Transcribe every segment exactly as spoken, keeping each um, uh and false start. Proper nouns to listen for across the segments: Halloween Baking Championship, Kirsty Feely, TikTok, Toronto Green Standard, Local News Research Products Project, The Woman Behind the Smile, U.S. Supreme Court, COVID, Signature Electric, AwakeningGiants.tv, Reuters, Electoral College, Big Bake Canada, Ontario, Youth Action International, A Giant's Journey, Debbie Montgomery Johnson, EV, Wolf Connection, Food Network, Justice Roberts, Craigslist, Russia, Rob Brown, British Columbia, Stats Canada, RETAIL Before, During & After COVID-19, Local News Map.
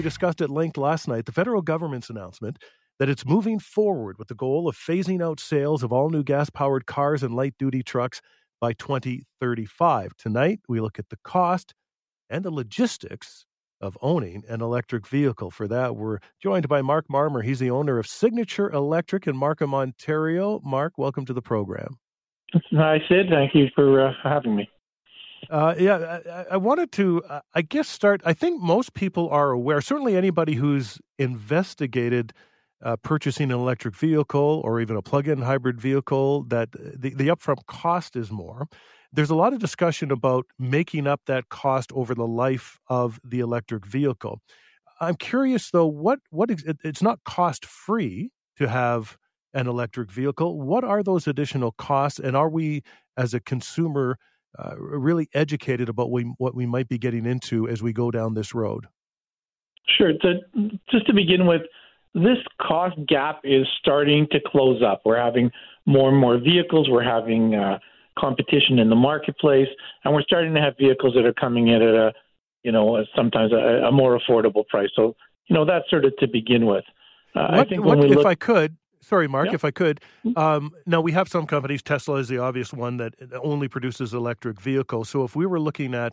we discussed at length last night, the federal government's announcement that it's moving forward with the goal of phasing out sales of all new gas-powered cars and light-duty trucks by twenty thirty-five. Tonight, we look at the cost and the logistics of owning an electric vehicle. For that, we're joined by Mark Marmer. He's the owner of Signature Electric in Markham, Ontario. Mark, welcome to the program. Hi, Sid. Thank you for uh, having me. Uh, yeah, I, I wanted to, uh, I guess, start. I think most people are aware, certainly anybody who's investigated uh, purchasing an electric vehicle or even a plug-in hybrid vehicle, that the, the upfront cost is more. There's a lot of discussion about making up that cost over the life of the electric vehicle. I'm curious, though, what what it, it's not cost-free to have an electric vehicle. What are those additional costs, and are we, as a consumer, Uh, really educated about we, what we might be getting into as we go down this road? Sure. To, just to begin with, this cost gap is starting to close up. We're having more and more vehicles. We're having uh, competition in the marketplace, and we're starting to have vehicles that are coming in at a, you know, sometimes a, a more affordable price. So, you know, that's sort of to begin with. Uh, what, I think when what, we look- if I could. Sorry, Mark, yeah. if I could. Um, now, we have some companies, Tesla is the obvious one, that only produces electric vehicles. So if we were looking at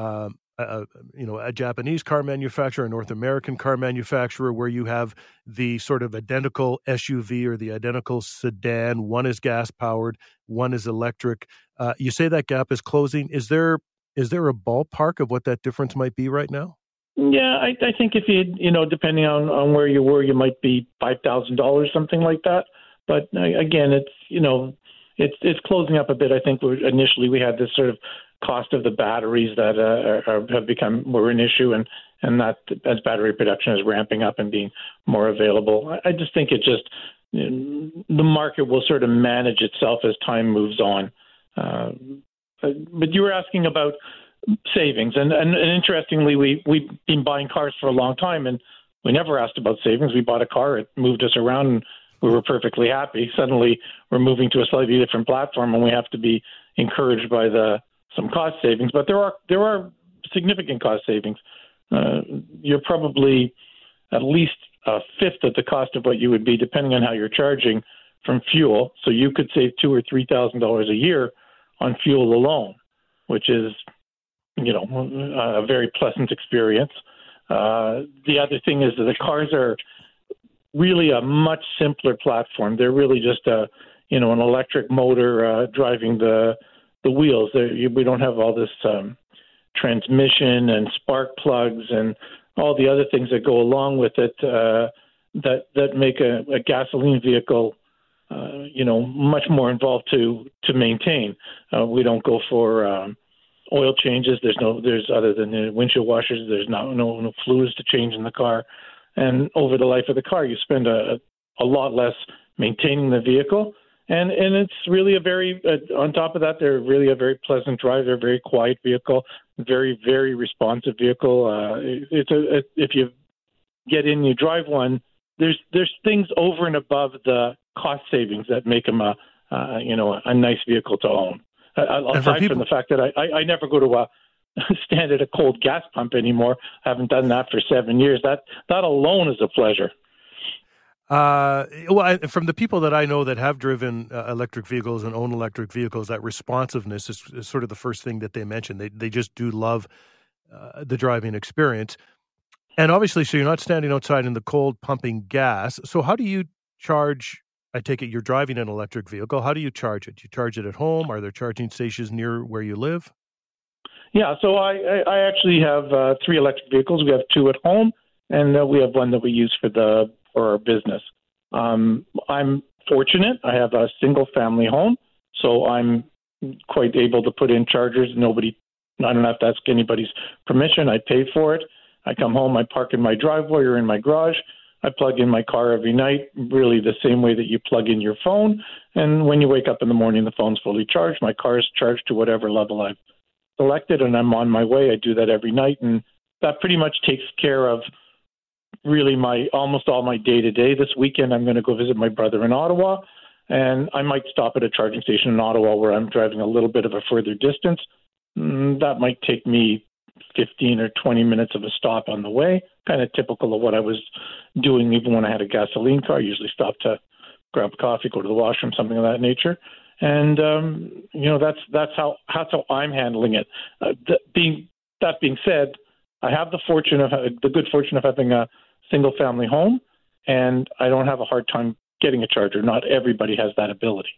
um, a, you know, a Japanese car manufacturer, a North American car manufacturer, where you have the sort of identical S U V or the identical sedan, one is gas-powered, one is electric, uh, you say that gap is closing. Is there is there a ballpark of what that difference might be right now? Yeah, I, I think if you, you know, depending on, on where you were, you might be five thousand dollars, something like that. But again, it's, you know, it's it's closing up a bit. I think we're, initially we had this sort of cost of the batteries that uh, are, have become were an issue, and, and that as battery production is ramping up and being more available. I, I just think it just, you know, the market will sort of manage itself as time moves on. Uh, but you were asking about savings. And, and, and interestingly, we, we've been buying cars for a long time, and we never asked about savings. We bought a car, it moved us around, and we were perfectly happy. Suddenly, we're moving to a slightly different platform, and we have to be encouraged by the some cost savings. But there are there are significant cost savings. Uh, you're probably at least a fifth of the cost of what you would be, depending on how you're charging, from fuel. So you could save two or three thousand dollars a year on fuel alone, which is, you know, a very pleasant experience. Uh, the other thing is that the cars are really a much simpler platform. They're really just a, you know, an electric motor uh, driving the the wheels. They're, we don't have all this um, transmission and spark plugs and all the other things that go along with it uh, that that make a, a gasoline vehicle, uh, you know, much more involved to to maintain. Uh, we don't go for um, oil changes. There's no, there's other than the windshield washers, there's no, no, no fluids to change in the car. And over the life of the car, you spend a, a lot less maintaining the vehicle. And, and it's really a very, uh, on top of that, they're really a very pleasant drive. They're a very quiet vehicle, very, very responsive vehicle. Uh, it, it's a, a, if you get in, you drive one, there's, there's things over and above the cost savings that make them a, uh, you know, a, a nice vehicle to own. Aside people, from the fact that I, I, I never go to a, stand at a cold gas pump anymore. I haven't done that for seven years. That that alone is a pleasure. Uh, well, I, from the people that I know that have driven uh, electric vehicles and own electric vehicles, that responsiveness is, is sort of the first thing that they mention. They they just do love uh, the driving experience. And obviously, so you're not standing outside in the cold pumping gas. So how do you charge? I take it you're driving an electric vehicle. How do you charge it? Do you charge it at home? Are there charging stations near where you live? Yeah, so I, I actually have uh, three electric vehicles. We have two at home, and uh, we have one that we use for the for our business. Um, I'm fortunate. I have a single-family home, so I'm quite able to put in chargers. Nobody, I don't have to ask anybody's permission. I pay for it. I come home, I park in my driveway or in my garage. I plug in my car every night, really the same way that you plug in your phone. And when you wake up in the morning, the phone's fully charged. My car is charged to whatever level I've selected, and I'm on my way. I do that every night, and that pretty much takes care of really my almost all my day-to-day. This weekend, I'm going to go visit my brother in Ottawa, and I might stop at a charging station in Ottawa where I'm driving a little bit of a further distance. That might take me fifteen or twenty minutes of a stop on the way, kind of typical of what I was doing even when I had a gasoline car. I usually stopped to grab coffee, go to the washroom, something of that nature. And, um, you know, that's that's how, that's how I'm handling it. Uh, th- being That being said, I have the fortune of the good fortune of having a single-family home, and I don't have a hard time getting a charger. Not everybody has that ability.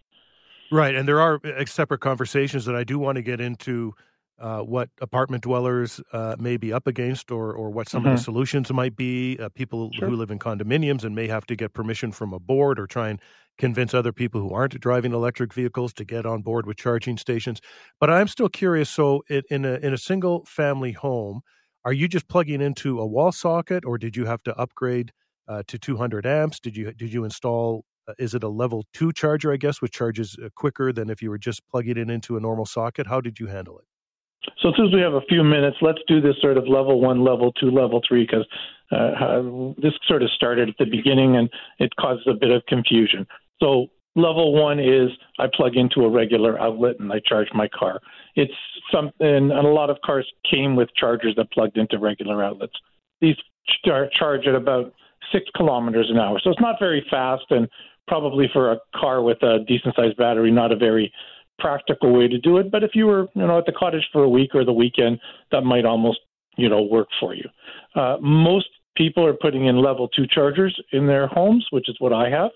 Right, and there are separate conversations that I do want to get into uh, what apartment dwellers uh, may be up against or or what some mm-hmm. of the solutions might be, uh, people sure. who live in condominiums and may have to get permission from a board or try and convince other people who aren't driving electric vehicles to get on board with charging stations. But I'm still curious, so it, in a in a single-family home, are you just plugging into a wall socket, or did you have to upgrade uh, to two hundred amps? Did you did you install? Uh, is it a level two charger, I guess, which charges uh, quicker than if you were just plugging it into a normal socket? How did you handle it? So since we have a few minutes, let's do this sort of level one, level two, level three, because uh, this sort of started at the beginning and it causes a bit of confusion. So level one is I plug into a regular outlet and I charge my car. It's something, and a lot of cars came with chargers that plugged into regular outlets. These ch- charge at about six kilometers an hour. So it's not very fast, and probably for a car with a decent-sized battery, not a very practical way to do it. But if you were, you know, at the cottage for a week or the weekend, that might almost, you know, work for you. Uh, most people are putting in level two chargers in their homes, which is what I have.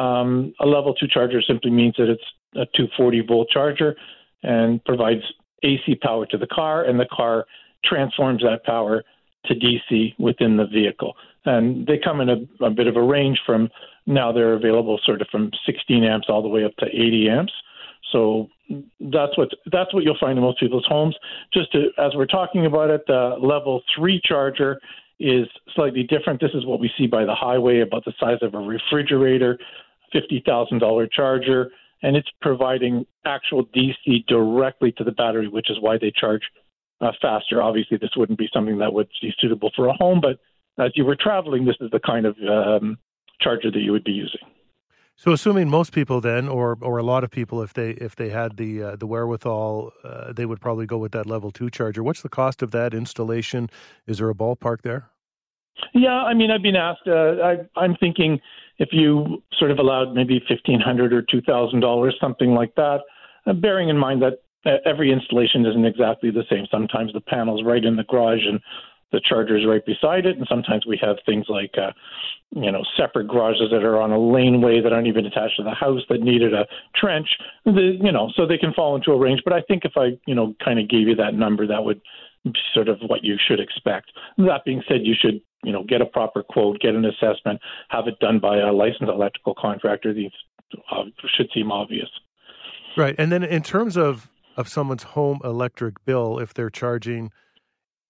Um, a level two charger simply means that it's a two hundred forty volt charger and provides A C power to the car, and the car transforms that power to D C within the vehicle. And they come in a, a bit of a range from now they're available sort of from sixteen amps all the way up to eighty amps. So that's what that's what you'll find in most people's homes. Just to, as we're talking about it, the level three charger is slightly different. This is what we see by the highway, about the size of a refrigerator, fifty thousand dollars charger, and it's providing actual D C directly to the battery, which is why they charge uh, faster. Obviously, this wouldn't be something that would be suitable for a home, but as you were traveling, this is the kind of um, charger that you would be using. So assuming most people then, or or a lot of people, if they if they had the uh, the wherewithal, uh, they would probably go with that level two charger. What's the cost of that installation? Is there a ballpark there? Yeah, I mean, I've been asked. Uh, I, I'm thinking if you sort of allowed maybe fifteen hundred dollars or two thousand dollars, something like that, uh, bearing in mind that every installation isn't exactly the same. Sometimes the panel's right in the garage and the charger's right beside it, and sometimes we have things like, uh, you know, separate garages that are on a laneway that aren't even attached to the house that needed a trench, the, you know, so they can fall into a range. But I think if I, you know, kind of gave you that number, that would be sort of what you should expect. That being said, you should, you know, get a proper quote, get an assessment, have it done by a licensed electrical contractor. These uh, should seem obvious. Right. And then in terms of, of someone's home electric bill, if they're charging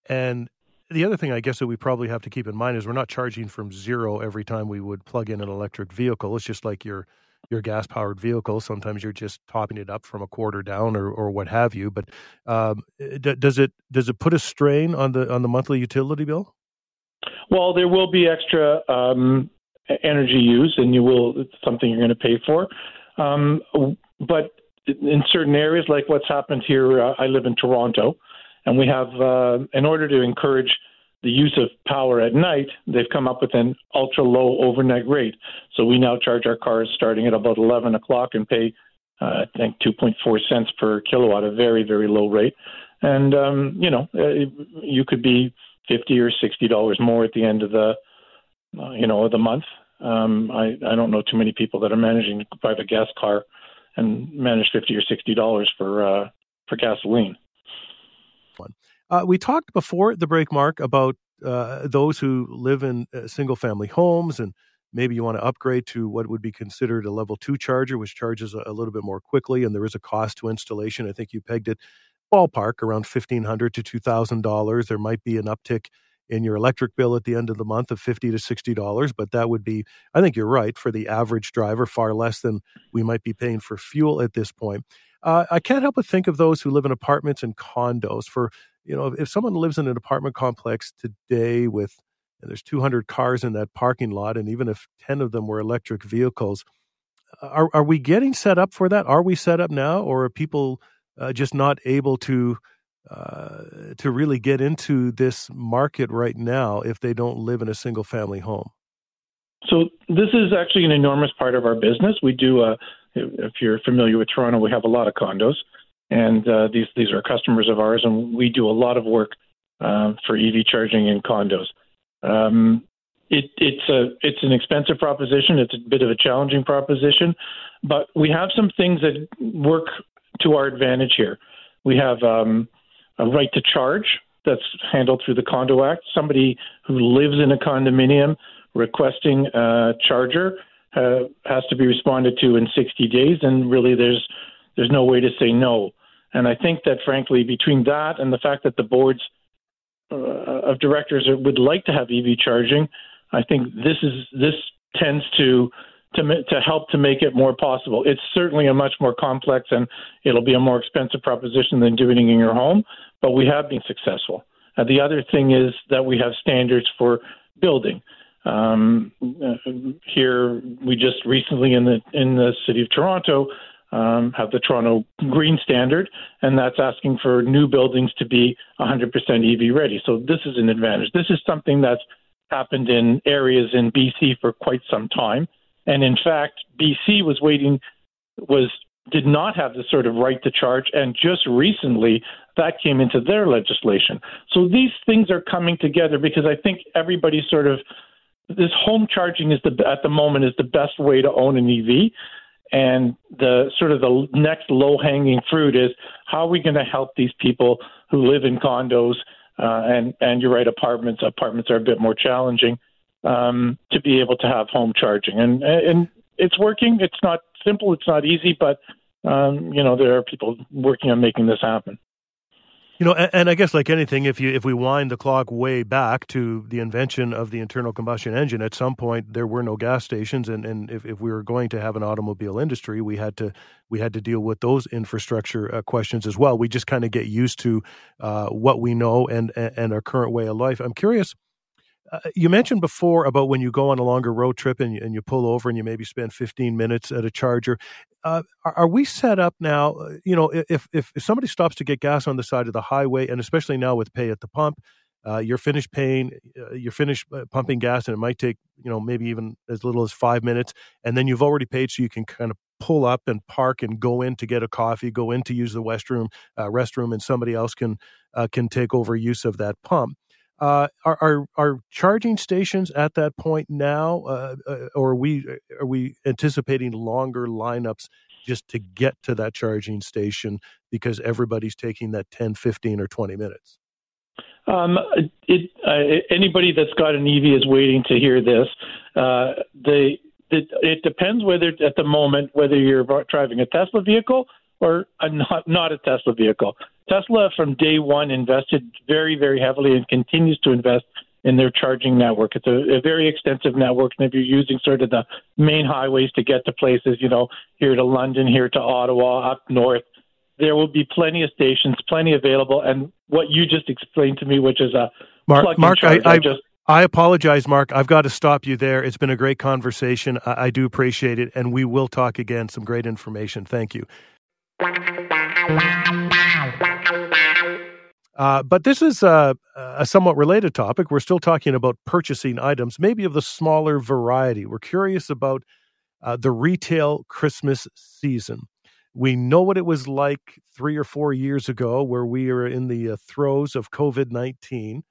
and the other thing I guess that we probably have to keep in mind is we're not charging from zero every time we would plug in an electric vehicle. It's just like your your gas-powered vehicle. Sometimes you're just topping it up from a quarter down or, or what have you. But um, d- does it does it put a strain on the on the monthly utility bill? Well, there will be extra um, energy used, and you will it's something you're going to pay for. Um, but in certain areas, like what's happened here, uh, I live in Toronto. And we have, uh, in order to encourage the use of power at night, they've come up with an ultra-low overnight rate. So we now charge our cars starting at about eleven o'clock and pay, uh, I think, two point four cents per kilowatt, a very, very low rate. And, um, you know, you could be fifty dollars or sixty dollars more at the end of the, uh, you know, the month. Um, I, I don't know too many people that are managing to buy a gas car and manage fifty dollars or sixty dollars for uh, for gasoline. One. Uh, we talked before the break, Mark, about uh, those who live in uh, single-family homes, and maybe you want to upgrade to what would be considered a level two charger, which charges a, a little bit more quickly, and there is a cost to installation. I think you pegged it ballpark around fifteen hundred dollars to two thousand dollars. There might be an uptick in your electric bill at the end of the month of fifty dollars to sixty dollars, but that would be, I think you're right, for the average driver, far less than we might be paying for fuel at this point. Uh, I can't help but think of those who live in apartments and condos. For, you know, if someone lives in an apartment complex today with, and there's two hundred cars in that parking lot, and even if ten of them were electric vehicles, are are we getting set up for that? Are we set up now, or are people uh, just not able to uh, to really get into this market right now if they don't live in a single-family home? So this is actually an enormous part of our business. We do, uh, if you're familiar with Toronto, we have a lot of condos, and uh, these, these are customers of ours, and we do a lot of work uh, for E V charging in condos. Um, it, it's a it's an expensive proposition. It's a bit of a challenging proposition, but we have some things that work to our advantage here. We have um, a right to charge that's handled through the Condo Act. Somebody who lives in a condominium requesting a charger uh, has to be responded to in sixty days, and really there's there's no way to say no. And I think that, frankly, between that and the fact that the boards uh, of directors would like to have E V charging, I think this is this tends to to to help to make it more possible. It's certainly a much more complex, and it'll be a more expensive proposition than doing it in your home, but we have been successful. Uh, the other thing is that we have standards for building. Um, here, we just recently in the in the city of Toronto um, have the Toronto Green Standard, and that's asking for new buildings to be one hundred percent E V ready. So this is an advantage. This is something that's happened in areas in B C for quite some time, and in fact, B C was waiting was did not have the sort of right to charge, and just recently that came into their legislation. So these things are coming together because I think everybody sort of. This home charging is the at the moment is the best way to own an E V, and the sort of the next low hanging fruit is how are we going to help these people who live in condos uh, and and you're right apartments apartments are a bit more challenging um, to be able to have home charging, and and it's working. It's not simple. It's not easy, but um, you know there are people working on making this happen. You know, and, and I guess like anything, if you if we wind the clock way back to the invention of the internal combustion engine, at some point there were no gas stations, and, and if, if we were going to have an automobile industry, we had to we had to deal with those infrastructure uh, questions as well. We just kind of get used to uh, what we know and and our current way of life. I'm curious. Uh, you mentioned before about when you go on a longer road trip and, and you pull over and you maybe spend fifteen minutes at a charger. Uh, are, are we set up now, you know, if, if if somebody stops to get gas on the side of the highway, and especially now with pay at the pump, uh, you're finished paying, uh, you're finished pumping gas, and it might take, you know, maybe even as little as five minutes. And then you've already paid, so you can kind of pull up and park and go in to get a coffee, go in to use the restroom, uh, restroom and somebody else can uh, can take over use of that pump. Uh, are, are are charging stations at that point now, uh, uh, or are we are we anticipating longer lineups just to get to that charging station because everybody's taking that ten, fifteen, or twenty minutes? Um, it, uh, anybody that's got an E V is waiting to hear this. Uh, the, the it depends whether at the moment whether you're driving a Tesla vehicle or a not not a Tesla vehicle. Tesla from day one invested very, very heavily and continues to invest in their charging network. It's a, a very extensive network, and if you're using sort of the main highways to get to places, you know, here to London, here to Ottawa, up north, there will be plenty of stations, plenty available. And what you just explained to me, which is a Mark, plug Mark, and charge, I, I, I just... I apologize, Mark. I've got to stop you there. It's been a great conversation. I, I do appreciate it, and we will talk again. Some great information. Thank you. Uh, but this is uh, a somewhat related topic. We're still talking about purchasing items, maybe of the smaller variety. We're curious about uh, the retail Christmas season. We know what it was like three or four years ago where we were in the uh, throes of covid nineteen.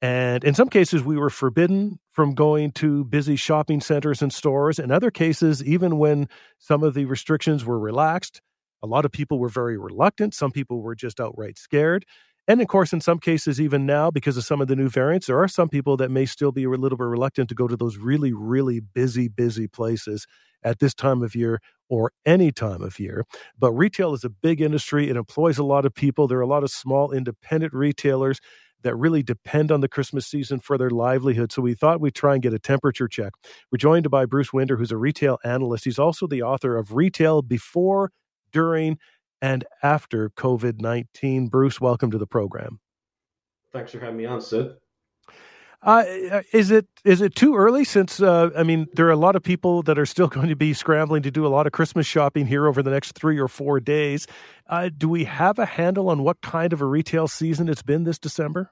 And in some cases, we were forbidden from going to busy shopping centers and stores. In other cases, even when some of the restrictions were relaxed, a lot of people were very reluctant. Some people were just outright scared. And of course, in some cases, even now, because of some of the new variants, there are some people that may still be a little bit reluctant to go to those really, really busy, busy places at this time of year or any time of year. But retail is a big industry. It employs a lot of people. There are a lot of small independent retailers that really depend on the Christmas season for their livelihood. So we thought we'd try and get a temperature check. We're joined by Bruce Winder, who's a retail analyst. He's also the author of Retail Before... during and after covid nineteen. Bruce, welcome to the program. Thanks for having me on, Sid. Uh, is it is it too early since, uh, I mean, there are a lot of people that are still going to be scrambling to do a lot of Christmas shopping here over the next three or four days. Uh, do we have a handle on what kind of a retail season it's been this December?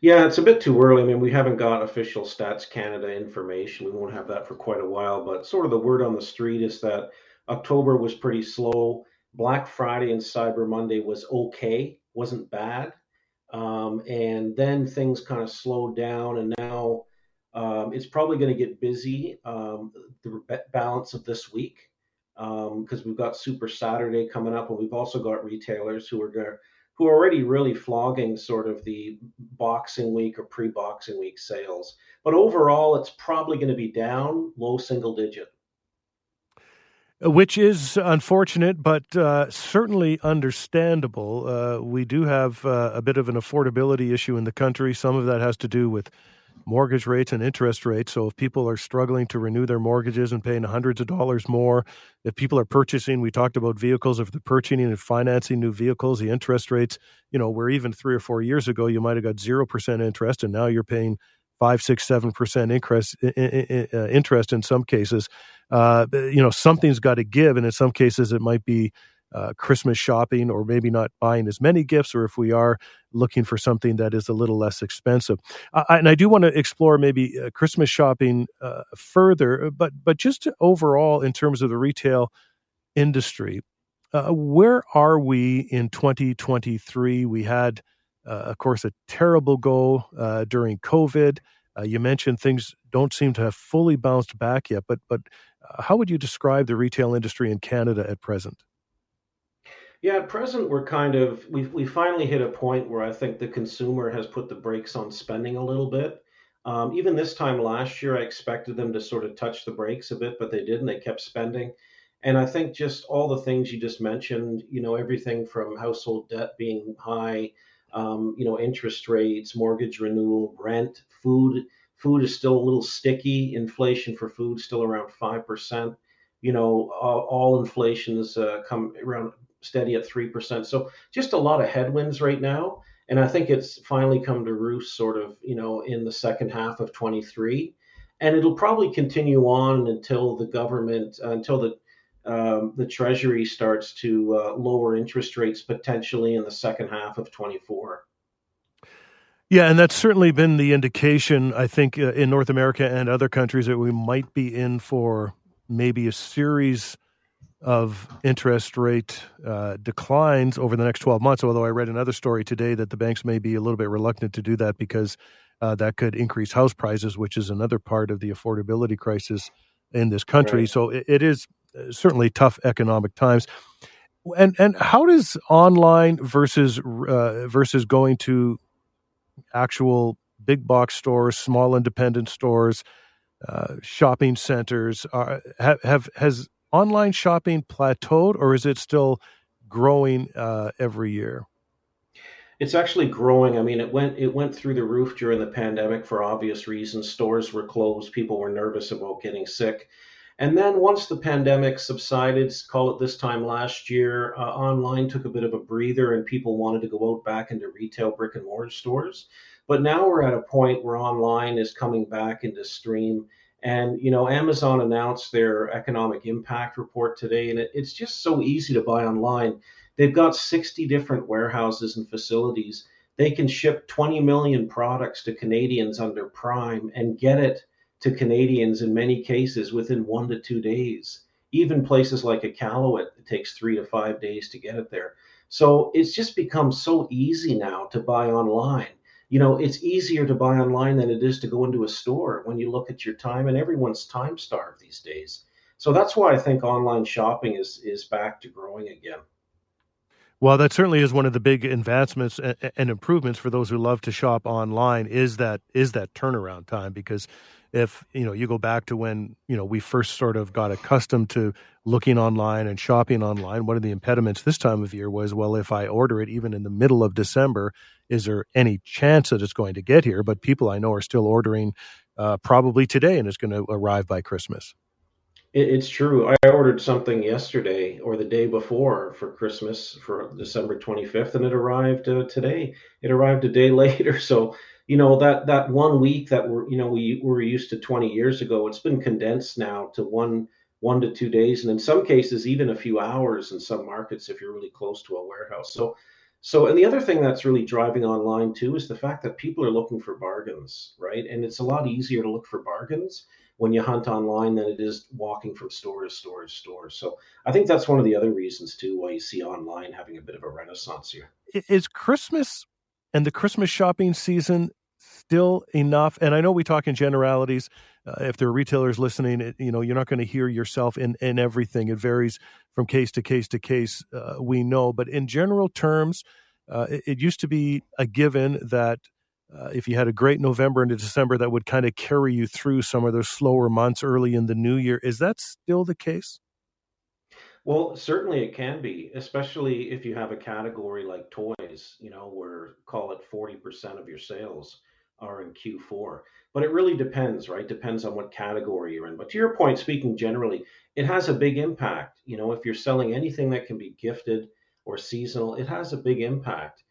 Yeah, it's a bit too early. I mean, we haven't got official Stats Canada information. We won't have that for quite a while, but sort of the word on the street is that October was pretty slow. Black Friday and Cyber Monday was okay, wasn't bad. Um, and then things kind of slowed down, and now um, it's probably going to get busy um, the balance of this week because um, we've got Super Saturday coming up, and we've also got retailers who are going who are already really flogging sort of the Boxing Week or pre-Boxing Week sales. But overall, it's probably going to be down low single digit. Which is unfortunate, but uh, certainly understandable. Uh, we do have uh, a bit of an affordability issue in the country. Some of that has to do with mortgage rates and interest rates. So if people are struggling to renew their mortgages and paying hundreds of dollars more, if people are purchasing, we talked about vehicles, if they're purchasing and financing new vehicles, the interest rates, you know, where even three or four years ago, you might have got zero percent interest, and now you're paying five, six, seven percent interest, interest in some cases. Uh, you know, something's got to give. And in some cases, it might be uh, Christmas shopping, or maybe not buying as many gifts, or if we are looking for something that is a little less expensive. Uh, and I do want to explore maybe uh, Christmas shopping uh, further, but but just overall in terms of the retail industry, uh, where are we in twenty twenty-three? We had, uh, of course, a terrible go uh, during COVID. Uh, you mentioned things don't seem to have fully bounced back yet, but but uh, how would you describe the retail industry in Canada at present? Yeah, at present, we're kind of, we've, we finally hit a point where I think the consumer has put the brakes on spending a little bit. Um, even this time last year, I expected them to sort of touch the brakes a bit, but they didn't. They kept spending. And I think just all the things you just mentioned, you know, everything from household debt being high, Um, you know, interest rates, mortgage renewal, rent, food. Food is still a little sticky. Inflation for food still around five percent. You know, all, all inflation's uh, come around steady at three percent. So just a lot of headwinds right now. And I think it's finally come to roost sort of, you know, in the second half of twenty-three. And it'll probably continue on until the government, uh, until the Um, the Treasury starts to uh, lower interest rates potentially in the second half of twenty-four. Yeah, and that's certainly been the indication, I think, uh, in North America and other countries that we might be in for maybe a series of interest rate uh, declines over the next twelve months, although I read another story today that the banks may be a little bit reluctant to do that because uh, that could increase house prices, which is another part of the affordability crisis in this country. Right. So it, it is certainly tough economic times. And and how does online versus uh, versus going to actual big box stores, small independent stores, uh, shopping centers, uh, have, have has online shopping plateaued, or is it still growing uh, every year? It's actually growing. I mean, it went it went through the roof during the pandemic for obvious reasons. Stores were closed. People were nervous about getting sick. And then once the pandemic subsided, call it this time last year, uh, online took a bit of a breather, and people wanted to go out back into retail brick and mortar stores. But now we're at a point where online is coming back into stream. And, you know, Amazon announced their economic impact report today, and it, it's just so easy to buy online. They've got sixty different warehouses and facilities. They can ship twenty million products to Canadians under Prime and get it to Canadians in many cases within one to two days. Even places like Iqaluit, it takes three to five days to get it there. So it's just become so easy now to buy online. You know, it's easier to buy online than it is to go into a store when you look at your time, and everyone's time starved these days. So that's why I think online shopping is is back to growing again. Well, that certainly is one of the big advancements and improvements for those who love to shop online is that is that turnaround time, because if, you know, you go back to when, you know, we first sort of got accustomed to looking online and shopping online, one of the impediments this time of year was, well, if I order it even in the middle of December, is there any chance that it's going to get here? But people I know are still ordering uh, probably today, and it's going to arrive by Christmas. It's true. I ordered something yesterday or the day before for Christmas for December twenty-fifth, and it arrived uh, today. It arrived a day later. So you know, that that one week that we're, you know, we were used to twenty years ago, it's been condensed now to one one to two days. And in some cases, even a few hours in some markets, if you're really close to a warehouse. So so and the other thing that's really driving online, too, is the fact that people are looking for bargains. Right. And it's a lot easier to look for bargains when you hunt online than it is walking from store to store to store. So I think that's one of the other reasons, too, why you see online having a bit of a renaissance here. Is Christmas and the Christmas shopping season still enough? And I know we talk in generalities. Uh, if there are retailers listening, it, you know, you're not going to hear yourself in, in everything. It varies from case to case to case, uh, we know. But in general terms, uh, it, it used to be a given that Uh, if you had a great November into December, that would kind of carry you through some of those slower months early in the new year. Is that still the case? Well, certainly it can be, especially if you have a category like toys, you know, where call it forty percent of your sales are in Q four. But it really depends, right? Depends on what category you're in. But to your point, speaking generally, it has a big impact. You know, if you're selling anything that can be gifted or seasonal, it has a big impact.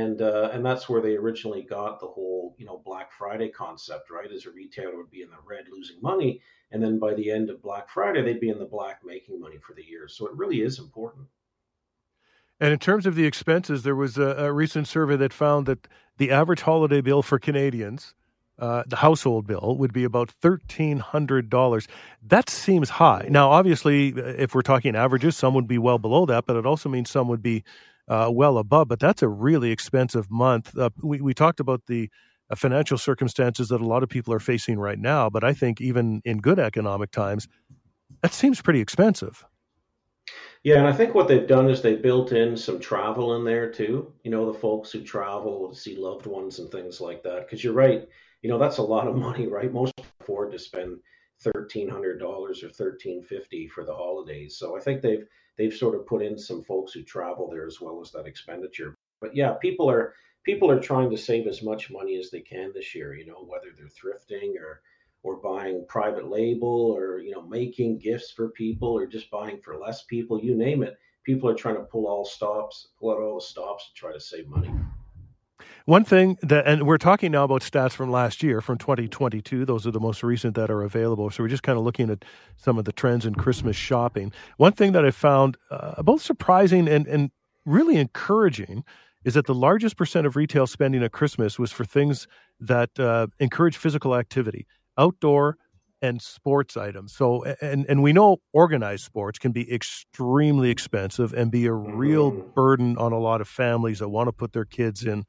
And uh, and that's where they originally got the whole, you know, Black Friday concept, right? As a retailer would be in the red losing money. And then by the end of Black Friday, they'd be in the black making money for the year. So it really is important. And in terms of the expenses, there was a, a recent survey that found that the average holiday bill for Canadians, uh, the household bill, would be about thirteen hundred dollars. That seems high. Now, obviously, if we're talking averages, some would be well below that, but it also means some would be Uh, well above, but that's a really expensive month. Uh, we, we talked about the uh, financial circumstances that a lot of people are facing right now, but I think even in good economic times, that seems pretty expensive. Yeah, and I think what they've done is they built in some travel in there too. You know, the folks who travel to see loved ones and things like that, because you're right, you know, that's a lot of money, right? Most can afford to spend thirteen hundred dollars or thirteen fifty for the holidays. So I think they've they've sort of put in some folks who travel there as well as that expenditure. But yeah, people are people are trying to save as much money as they can this year, you know, whether they're thrifting or or buying private label or, you know, making gifts for people or just buying for less people, you name it. People are trying to pull all stops, pull out all the stops to try to save money. One thing that, and we're talking now about stats from last year, from twenty twenty-two. Those are the most recent that are available. So we're just kind of looking at some of the trends in Christmas shopping. One thing that I found uh, both surprising and, and really encouraging is that the largest percent of retail spending at Christmas was for things that uh, encourage physical activity, outdoor and sports items. So, and, and we know organized sports can be extremely expensive and be a real burden on a lot of families that want to put their kids in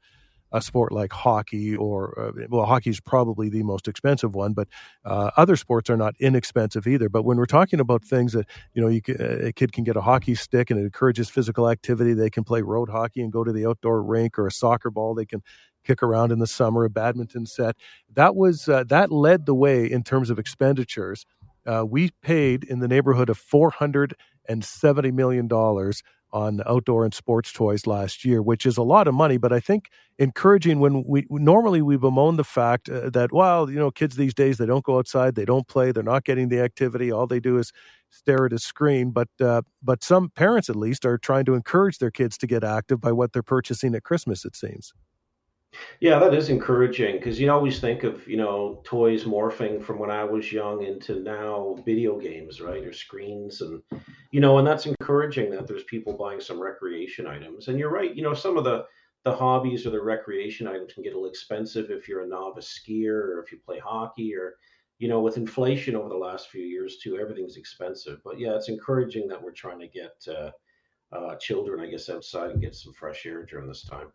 a sport like hockey or, uh, well, hockey is probably the most expensive one, but uh, other sports are not inexpensive either. But when we're talking about things that, you know, you can, a kid can get a hockey stick and it encourages physical activity, they can play road hockey and go to the outdoor rink, or a soccer ball they can kick around in the summer, a badminton set. That was, uh, that led the way in terms of expenditures. Uh, we paid in the neighborhood of four hundred seventy million dollars on outdoor and sports toys last year, which is a lot of money, but I think encouraging when we normally we bemoan the fact uh, that, well, you know, kids these days, they don't go outside, they don't play, they're not getting the activity, all they do is stare at a screen. But uh, but some parents, at least, are trying to encourage their kids to get active by what they're purchasing at Christmas, it seems. Yeah, that is encouraging, because you always think of, you know, toys morphing from when I was young into now video games, right, or screens. And, you know, and that's encouraging that there's people buying some recreation items. And you're right, you know, some of the, the hobbies or the recreation items can get a little expensive if you're a novice skier or if you play hockey or, you know, with inflation over the last few years, too, everything's expensive. But, yeah, it's encouraging that we're trying to get uh, uh, children, I guess, outside and get some fresh air during this time.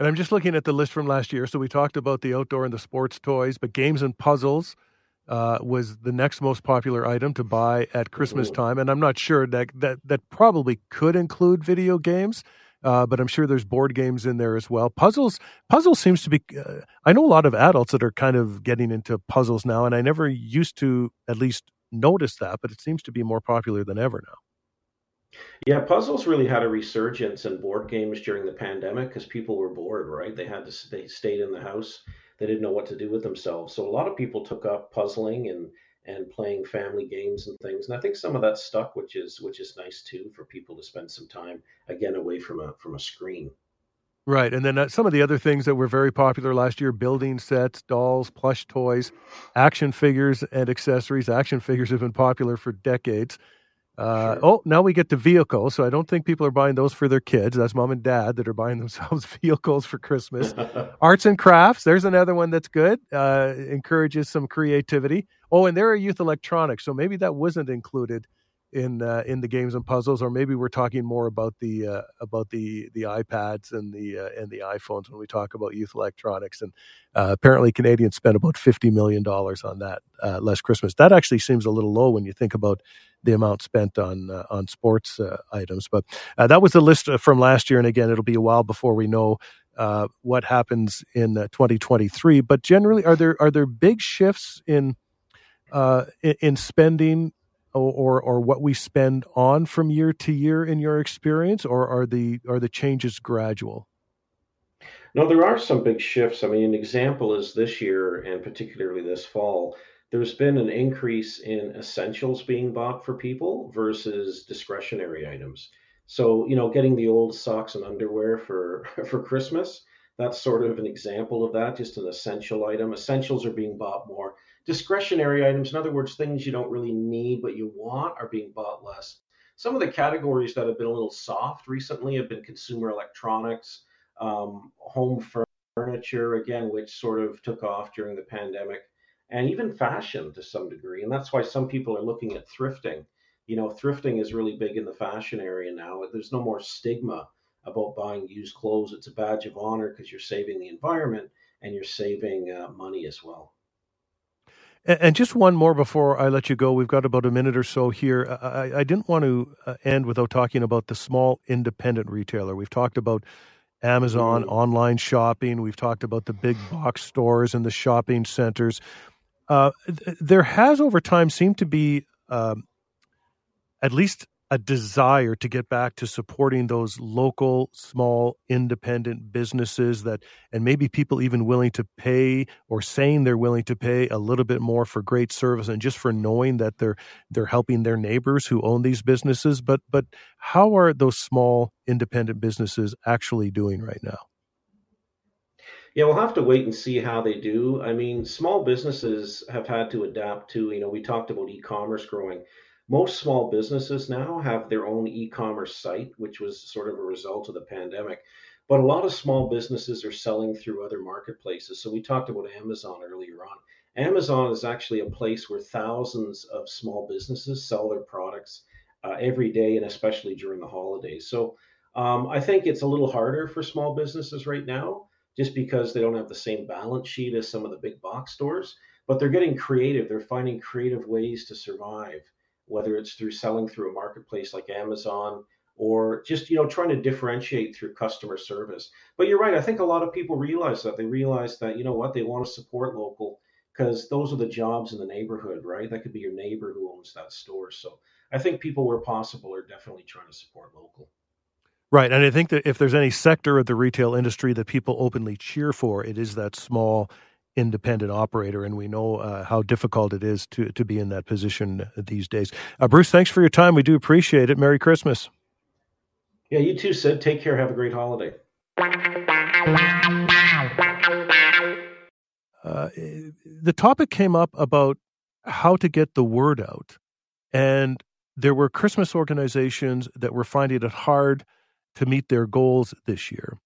And I'm just looking at the list from last year. So we talked about the outdoor and the sports toys, but games and puzzles uh, was the next most popular item to buy at Christmas time. And I'm not sure that that, that probably could include video games, uh, but I'm sure there's board games in there as well. Puzzles, puzzles seems to be, uh, I know a lot of adults that are kind of getting into puzzles now, and I never used to at least notice that, but it seems to be more popular than ever now. Yeah, puzzles really had a resurgence in board games during the pandemic because people were bored, right? They had to they stayed in the house. They didn't know what to do with themselves. So a lot of people took up puzzling and and playing family games and things. And I think some of that stuck, which is which is nice too for people to spend some time again away from a from a screen. Right. And then uh, some of the other things that were very popular last year, building sets, dolls, plush toys, action figures and accessories. Action figures have been popular for decades. Uh, sure. Oh, now we get to vehicles. So I don't think people are buying those for their kids. That's mom and dad that are buying themselves vehicles for Christmas. Arts and crafts. There's another one that's good. Uh, encourages some creativity. Oh, and there are youth electronics. So maybe that wasn't included in uh, in the games and puzzles, or maybe we're talking more about the uh, about the the iPads and the uh, and the iPhones when we talk about youth electronics. And uh, apparently Canadians spent about fifty million dollars on that uh, last Christmas. That actually seems a little low when you think about the amount spent on uh, on sports uh, items. But uh, that was the list from last year, and again, it'll be a while before we know uh, what happens in uh, twenty twenty-three. But generally, are there are there big shifts in uh, in, in spending? Or, or what we spend on from year to year in your experience, or are the are the changes gradual? No, there are some big shifts. I mean, an example is this year, and particularly this fall, there's been an increase in essentials being bought for people versus discretionary items. So, you know, getting the old socks and underwear for, for Christmas, that's sort of an example of that, just an essential item. Essentials are being bought more. Discretionary items, in other words, things you don't really need but you want, are being bought less. Some of the categories that have been a little soft recently have been consumer electronics, um, home furniture, again, which sort of took off during the pandemic, and even fashion to some degree. And that's why some people are looking at thrifting. You know, thrifting is really big in the fashion area now. There's no more stigma about buying used clothes. It's a badge of honor because you're saving the environment and you're saving uh, money as well. And just one more before I let you go. We've got about a minute or so here. I, I didn't want to end without talking about the small independent retailer. We've talked about Amazon, mm-hmm. online shopping. We've talked about the big box stores and the shopping centers. Uh, there has over time seemed to be um, at least a desire to get back to supporting those local, small, independent businesses that, and maybe people even willing to pay or saying they're willing to pay a little bit more for great service and just for knowing that they're they're helping their neighbors who own these businesses. But but how are those small, independent businesses actually doing right now? Yeah, we'll have to wait and see how they do. I mean, small businesses have had to adapt to, you know, we talked about e-commerce growing. Most small businesses now have their own e-commerce site, which was sort of a result of the pandemic. But a lot of small businesses are selling through other marketplaces. So we talked about Amazon earlier on. Amazon is actually a place where thousands of small businesses sell their products uh, every day, and especially during the holidays. So um, I think it's a little harder for small businesses right now, just because they don't have the same balance sheet as some of the big box stores. But they're getting creative. They're finding creative ways to survive, whether it's through selling through a marketplace like Amazon or just, you know, trying to differentiate through customer service. But you're right. I think a lot of people realize that. They realize that, you know what, they want to support local because those are the jobs in the neighborhood, right? That could be your neighbor who owns that store. So I think people where possible are definitely trying to support local. Right. And I think that if there's any sector of the retail industry that people openly cheer for, it is that small independent operator, and we know uh, how difficult it is to to be in that position these days. Uh, Bruce, thanks for your time. We do appreciate it. Merry Christmas. Yeah, you too, Sid. Take care. Have a great holiday. Uh, the topic came up about how to get the word out, and there were Christmas organizations that were finding it hard to meet their goals this year.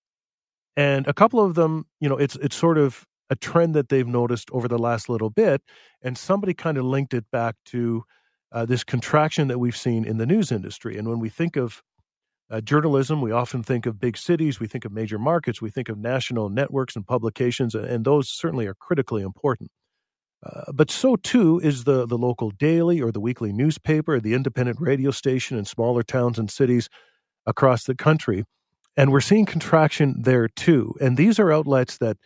And a couple of them, you know, it's it's sort of a trend that they've noticed over the last little bit, and somebody kind of linked it back to uh, this contraction that we've seen in the news industry. And when we think of uh, journalism, we often think of big cities, we think of major markets, we think of national networks and publications, and, and those certainly are critically important. Uh, but so too is the, the local daily or the weekly newspaper, the independent radio station in smaller towns and cities across the country. And we're seeing contraction there too. And these are outlets that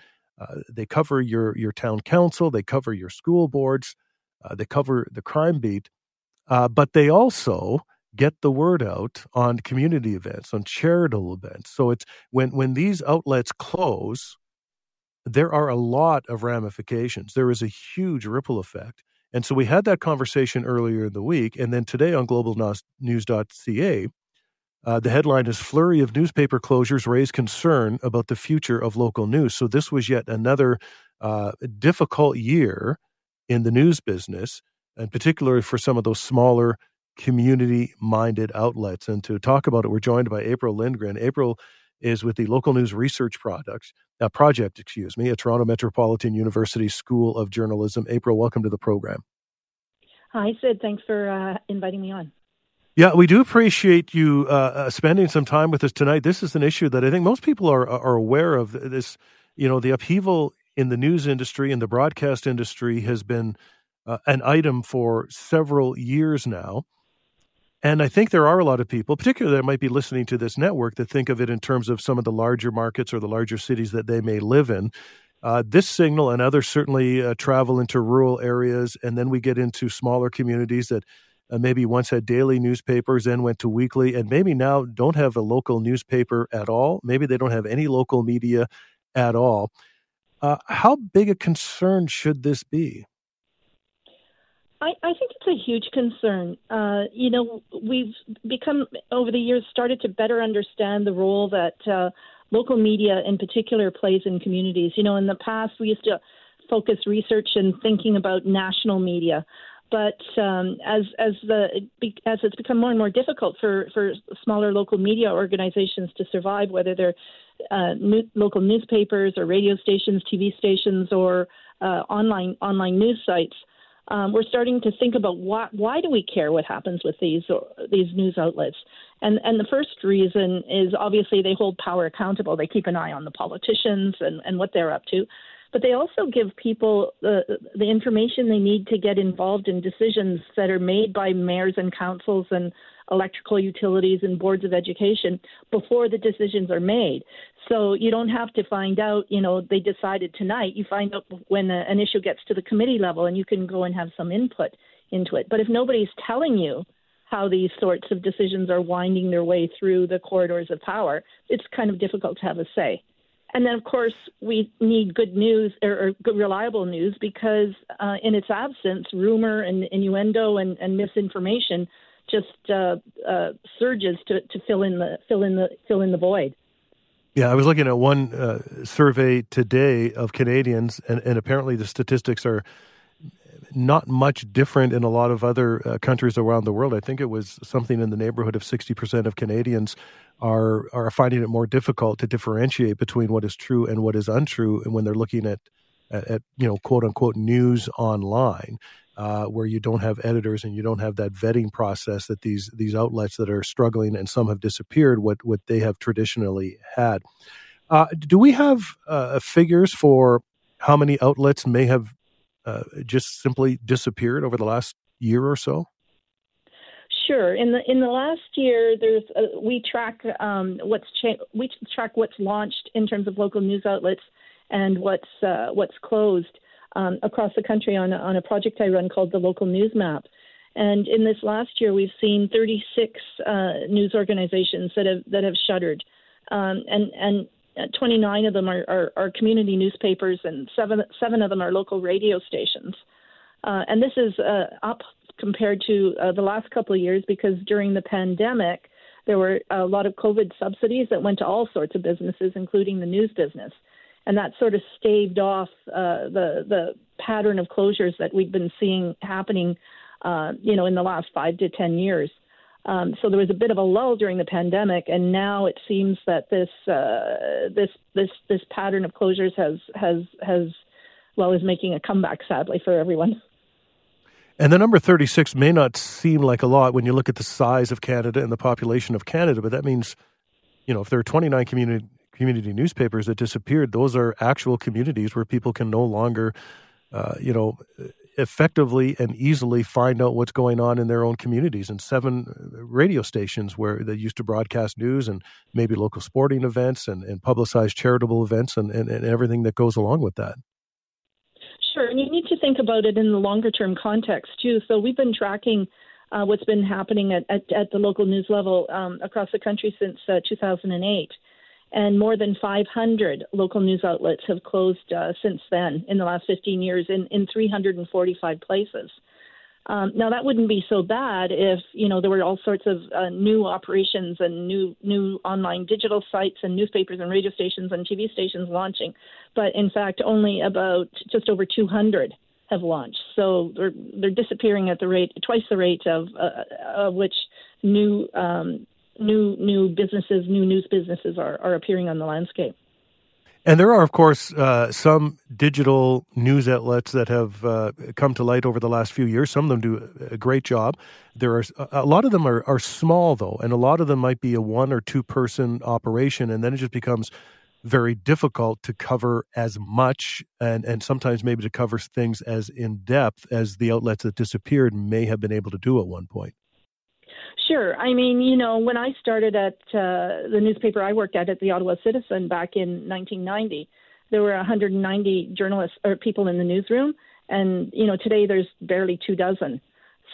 Uh, they cover your your town council, they cover your school boards, uh, they cover the crime beat, uh, but they also get the word out on community events, on charitable events. So it's when when these outlets close, there are a lot of ramifications. There is a huge ripple effect. And so we had that conversation earlier in the week, and then today on global news dot c a, Uh, the headline is Flurry of Newspaper Closures Raise Concern About the Future of Local News. So this was yet another uh, difficult year in the news business, and particularly for some of those smaller community-minded outlets. And to talk about it, we're joined by April Lindgren. April is with the Local News Research Products uh, Project, excuse me, at Toronto Metropolitan University School of Journalism. April, welcome to the program. Hi, Sid. Thanks for uh, inviting me on. Yeah, we do appreciate you uh, spending some time with us tonight. This is an issue that I think most people are are aware of. This, you know, the upheaval in the news industry and the broadcast industry has been uh, an item for several years now. And I think there are a lot of people, particularly that might be listening to this network, that think of it in terms of some of the larger markets or the larger cities that they may live in. Uh, this signal and others certainly uh, travel into rural areas, and then we get into smaller communities that uh, maybe once had daily newspapers, then went to weekly, and maybe now don't have a local newspaper at all. Maybe they don't have any local media at all. Uh, how big a concern should this be? I, I think it's a huge concern. Uh, you know, we've become, over the years, started to better understand the role that uh, local media in particular plays in communities. You know, in the past, we used to focus research and thinking about national media. But um, as as the as it's become more and more difficult for, for smaller local media organizations to survive, whether they're uh, new, local newspapers or radio stations, T V stations, or uh, online online news sites, Um, we're starting to think about why, why do we care what happens with these or these news outlets? And and the first reason is obviously they hold power accountable. They keep an eye on the politicians and, and what they're up to. But they also give people the, the information they need to get involved in decisions that are made by mayors and councils and electrical utilities and boards of education before the decisions are made. So you don't have to find out, you know, they decided tonight. You find out when a, an issue gets to the committee level, and you can go and have some input into it. But if nobody's telling you how these sorts of decisions are winding their way through the corridors of power, it's kind of difficult to have a say. And then, of course, we need good news or, or good, reliable news, because uh, in its absence, rumor and innuendo and, and misinformation just uh, uh, surges to, to fill in the fill in the fill in the void. Yeah, I was looking at one uh, survey today of Canadians, and, and apparently the statistics are not much different in a lot of other uh, countries around the world. I think it was something in the neighborhood of sixty percent of Canadians are are finding it more difficult to differentiate between what is true and what is untrue, and when they're looking at, at, at you know, quote unquote news online, uh, where you don't have editors and you don't have that vetting process that these these outlets that are struggling, and some have disappeared, what what they have traditionally had. Uh, do we have uh, figures for how many outlets may have Uh, just simply disappeared over the last year or so? Sure. In the in the last year, there's a, we track um, what's cha- we track what's launched in terms of local news outlets and what's uh, what's closed um, across the country on a, on a project I run called the Local News Map. And in this last year, we've seen thirty-six uh, news organizations that have that have shuttered, um, and and. twenty-nine of them are, are, are community newspapers, and seven seven of them are local radio stations. Uh, and this is uh, up compared to uh, the last couple of years, because during the pandemic, there were a lot of COVID subsidies that went to all sorts of businesses, including the news business. And that sort of staved off uh, the, the pattern of closures that we've been seeing happening, uh, you know, in the last five to ten years. Um, so there was a bit of a lull during the pandemic, and now it seems that this uh, this this this pattern of closures has has has well is making a comeback, sadly, for everyone. And the number thirty-six may not seem like a lot when you look at the size of Canada and the population of Canada, but that means, you know, if there are twenty-nine community community newspapers that disappeared, those are actual communities where people can no longer, uh, you know. effectively and easily find out what's going on in their own communities, and seven radio stations where they used to broadcast news and maybe local sporting events and, and publicize charitable events and, and, and everything that goes along with that. Sure. And you need to think about it in the longer term context too. So we've been tracking uh, what's been happening at, at, at the local news level um, across the country since uh, two thousand eight. And more than five hundred local news outlets have closed uh, since then in the last fifteen years in, in three hundred forty-five places. Um, now, that wouldn't be so bad if, you know, there were all sorts of uh, new operations and new new online digital sites and newspapers and radio stations and T V stations launching. But in fact, only about just over two hundred have launched. So they're, they're disappearing at the rate, twice the rate of, uh, of which new um, new new businesses, new news businesses are, are appearing on the landscape. And there are, of course, uh, some digital news outlets that have uh, come to light over the last few years. Some of them do a great job. There are a lot of them are, are small, though, and a lot of them might be a one or two person operation. And then it just becomes very difficult to cover as much and, and sometimes maybe to cover things as in depth as the outlets that disappeared may have been able to do at one point. Sure. I mean, you know, when I started at uh, the newspaper I worked at, at the Ottawa Citizen back in nineteen ninety, there were one hundred ninety journalists or people in the newsroom. And, you know, today there's barely two dozen.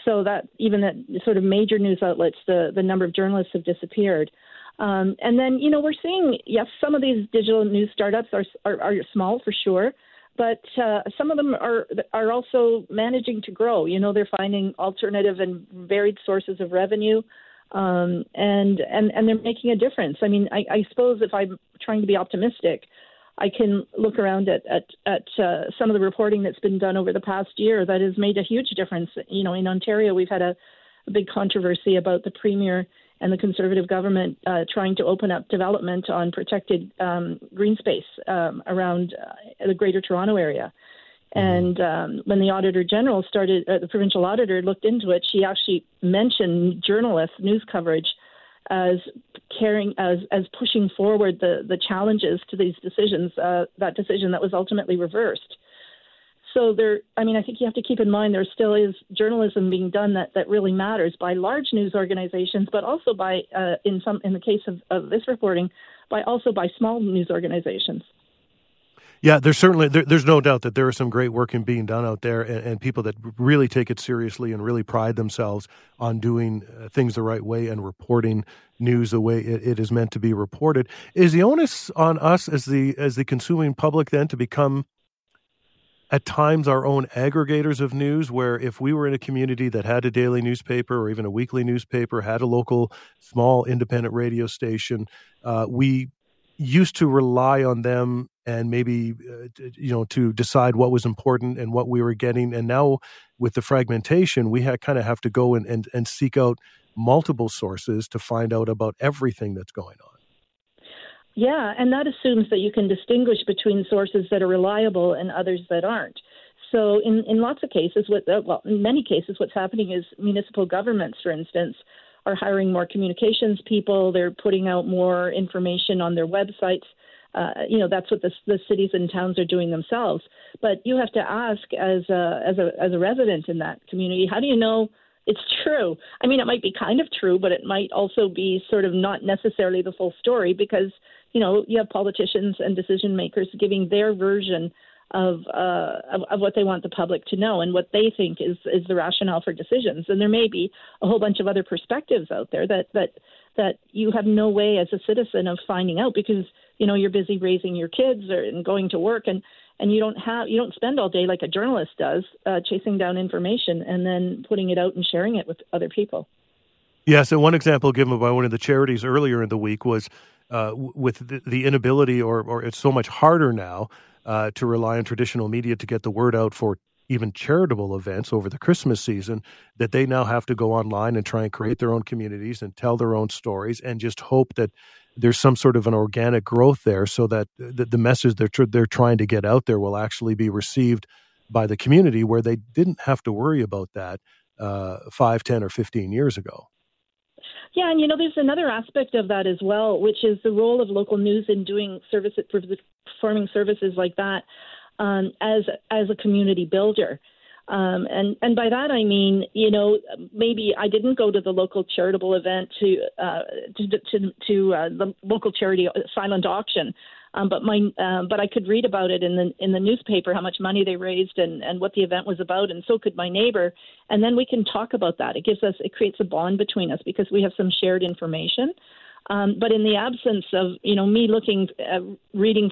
So that even at sort of major news outlets, the, the number of journalists have disappeared. Um, and then, you know, we're seeing, yes, some of these digital news startups are are, are small for sure. But uh, some of them are are also managing to grow. You know, they're finding alternative and varied sources of revenue, um, and, and and they're making a difference. I mean, I, I suppose if I'm trying to be optimistic, I can look around at at, at uh, some of the reporting that's been done over the past year that has made a huge difference. You know, in Ontario, we've had a, a big controversy about the Premier and the Conservative government uh, trying to open up development on protected um, green space um, around uh, the Greater Toronto Area. And um, when the Auditor General started, uh, the provincial auditor looked into it, she actually mentioned journalists' news coverage as carrying, as as pushing forward the, the challenges to these decisions, uh, that decision that was ultimately reversed. So there, I mean, I think you have to keep in mind there still is journalism being done that, that really matters by large news organizations, but also by, uh, in some, in the case of, of this reporting, by also by small news organizations. Yeah, there's certainly there, there's no doubt that there is some great work in being done out there, and, and people that really take it seriously and really pride themselves on doing things the right way and reporting news the way it, it is meant to be reported. Is the onus on us as the as the consuming public then to become at times our own aggregators of news, where if we were in a community that had a daily newspaper or even a weekly newspaper, had a local small independent radio station, uh, we used to rely on them and maybe, uh, t- you know, to decide what was important and what we were getting. And now with the fragmentation, we ha- kind of have to go and, and, and seek out multiple sources to find out about everything that's going on. Yeah, and that assumes that you can distinguish between sources that are reliable and others that aren't. So in, in lots of cases, what, well, in many cases, what's happening is municipal governments, for instance, are hiring more communications people. They're putting out more information on their websites. Uh, you know, that's what the, the cities and towns are doing themselves. But you have to ask as a, as a, as a resident in that community, how do you know it's true? I mean, it might be kind of true, but it might also be sort of not necessarily the full story because, you know, you have politicians and decision makers giving their version of, uh, of of what they want the public to know and what they think is is the rationale for decisions. And there may be a whole bunch of other perspectives out there that that that you have no way as a citizen of finding out because, you know, you're busy raising your kids or and going to work and. And you don't have you don't spend all day like a journalist does uh, chasing down information and then putting it out and sharing it with other people. Yeah, so one example given by one of the charities earlier in the week was uh, with the, the inability or, or it's so much harder now uh, to rely on traditional media to get the word out for even charitable events over the Christmas season, that they now have to go online and try and create their own communities and tell their own stories and just hope that there's some sort of an organic growth there so that the, the message they're, tr- they're trying to get out there will actually be received by the community where they didn't have to worry about that uh, five, ten, or fifteen years ago. Yeah, and you know, there's another aspect of that as well, which is the role of local news in doing service, performing services like that um, as, as a community builder. Um, and, and by that I mean, you know, maybe I didn't go to the local charitable event to uh, to to, to uh, the local charity silent auction, um, but my uh, but I could read about it in the in the newspaper how much money they raised and, and what the event was about, and so could my neighbor, and then we can talk about that. It gives us it creates a bond between us because we have some shared information. Um, but in the absence of, you know, me looking, uh, reading,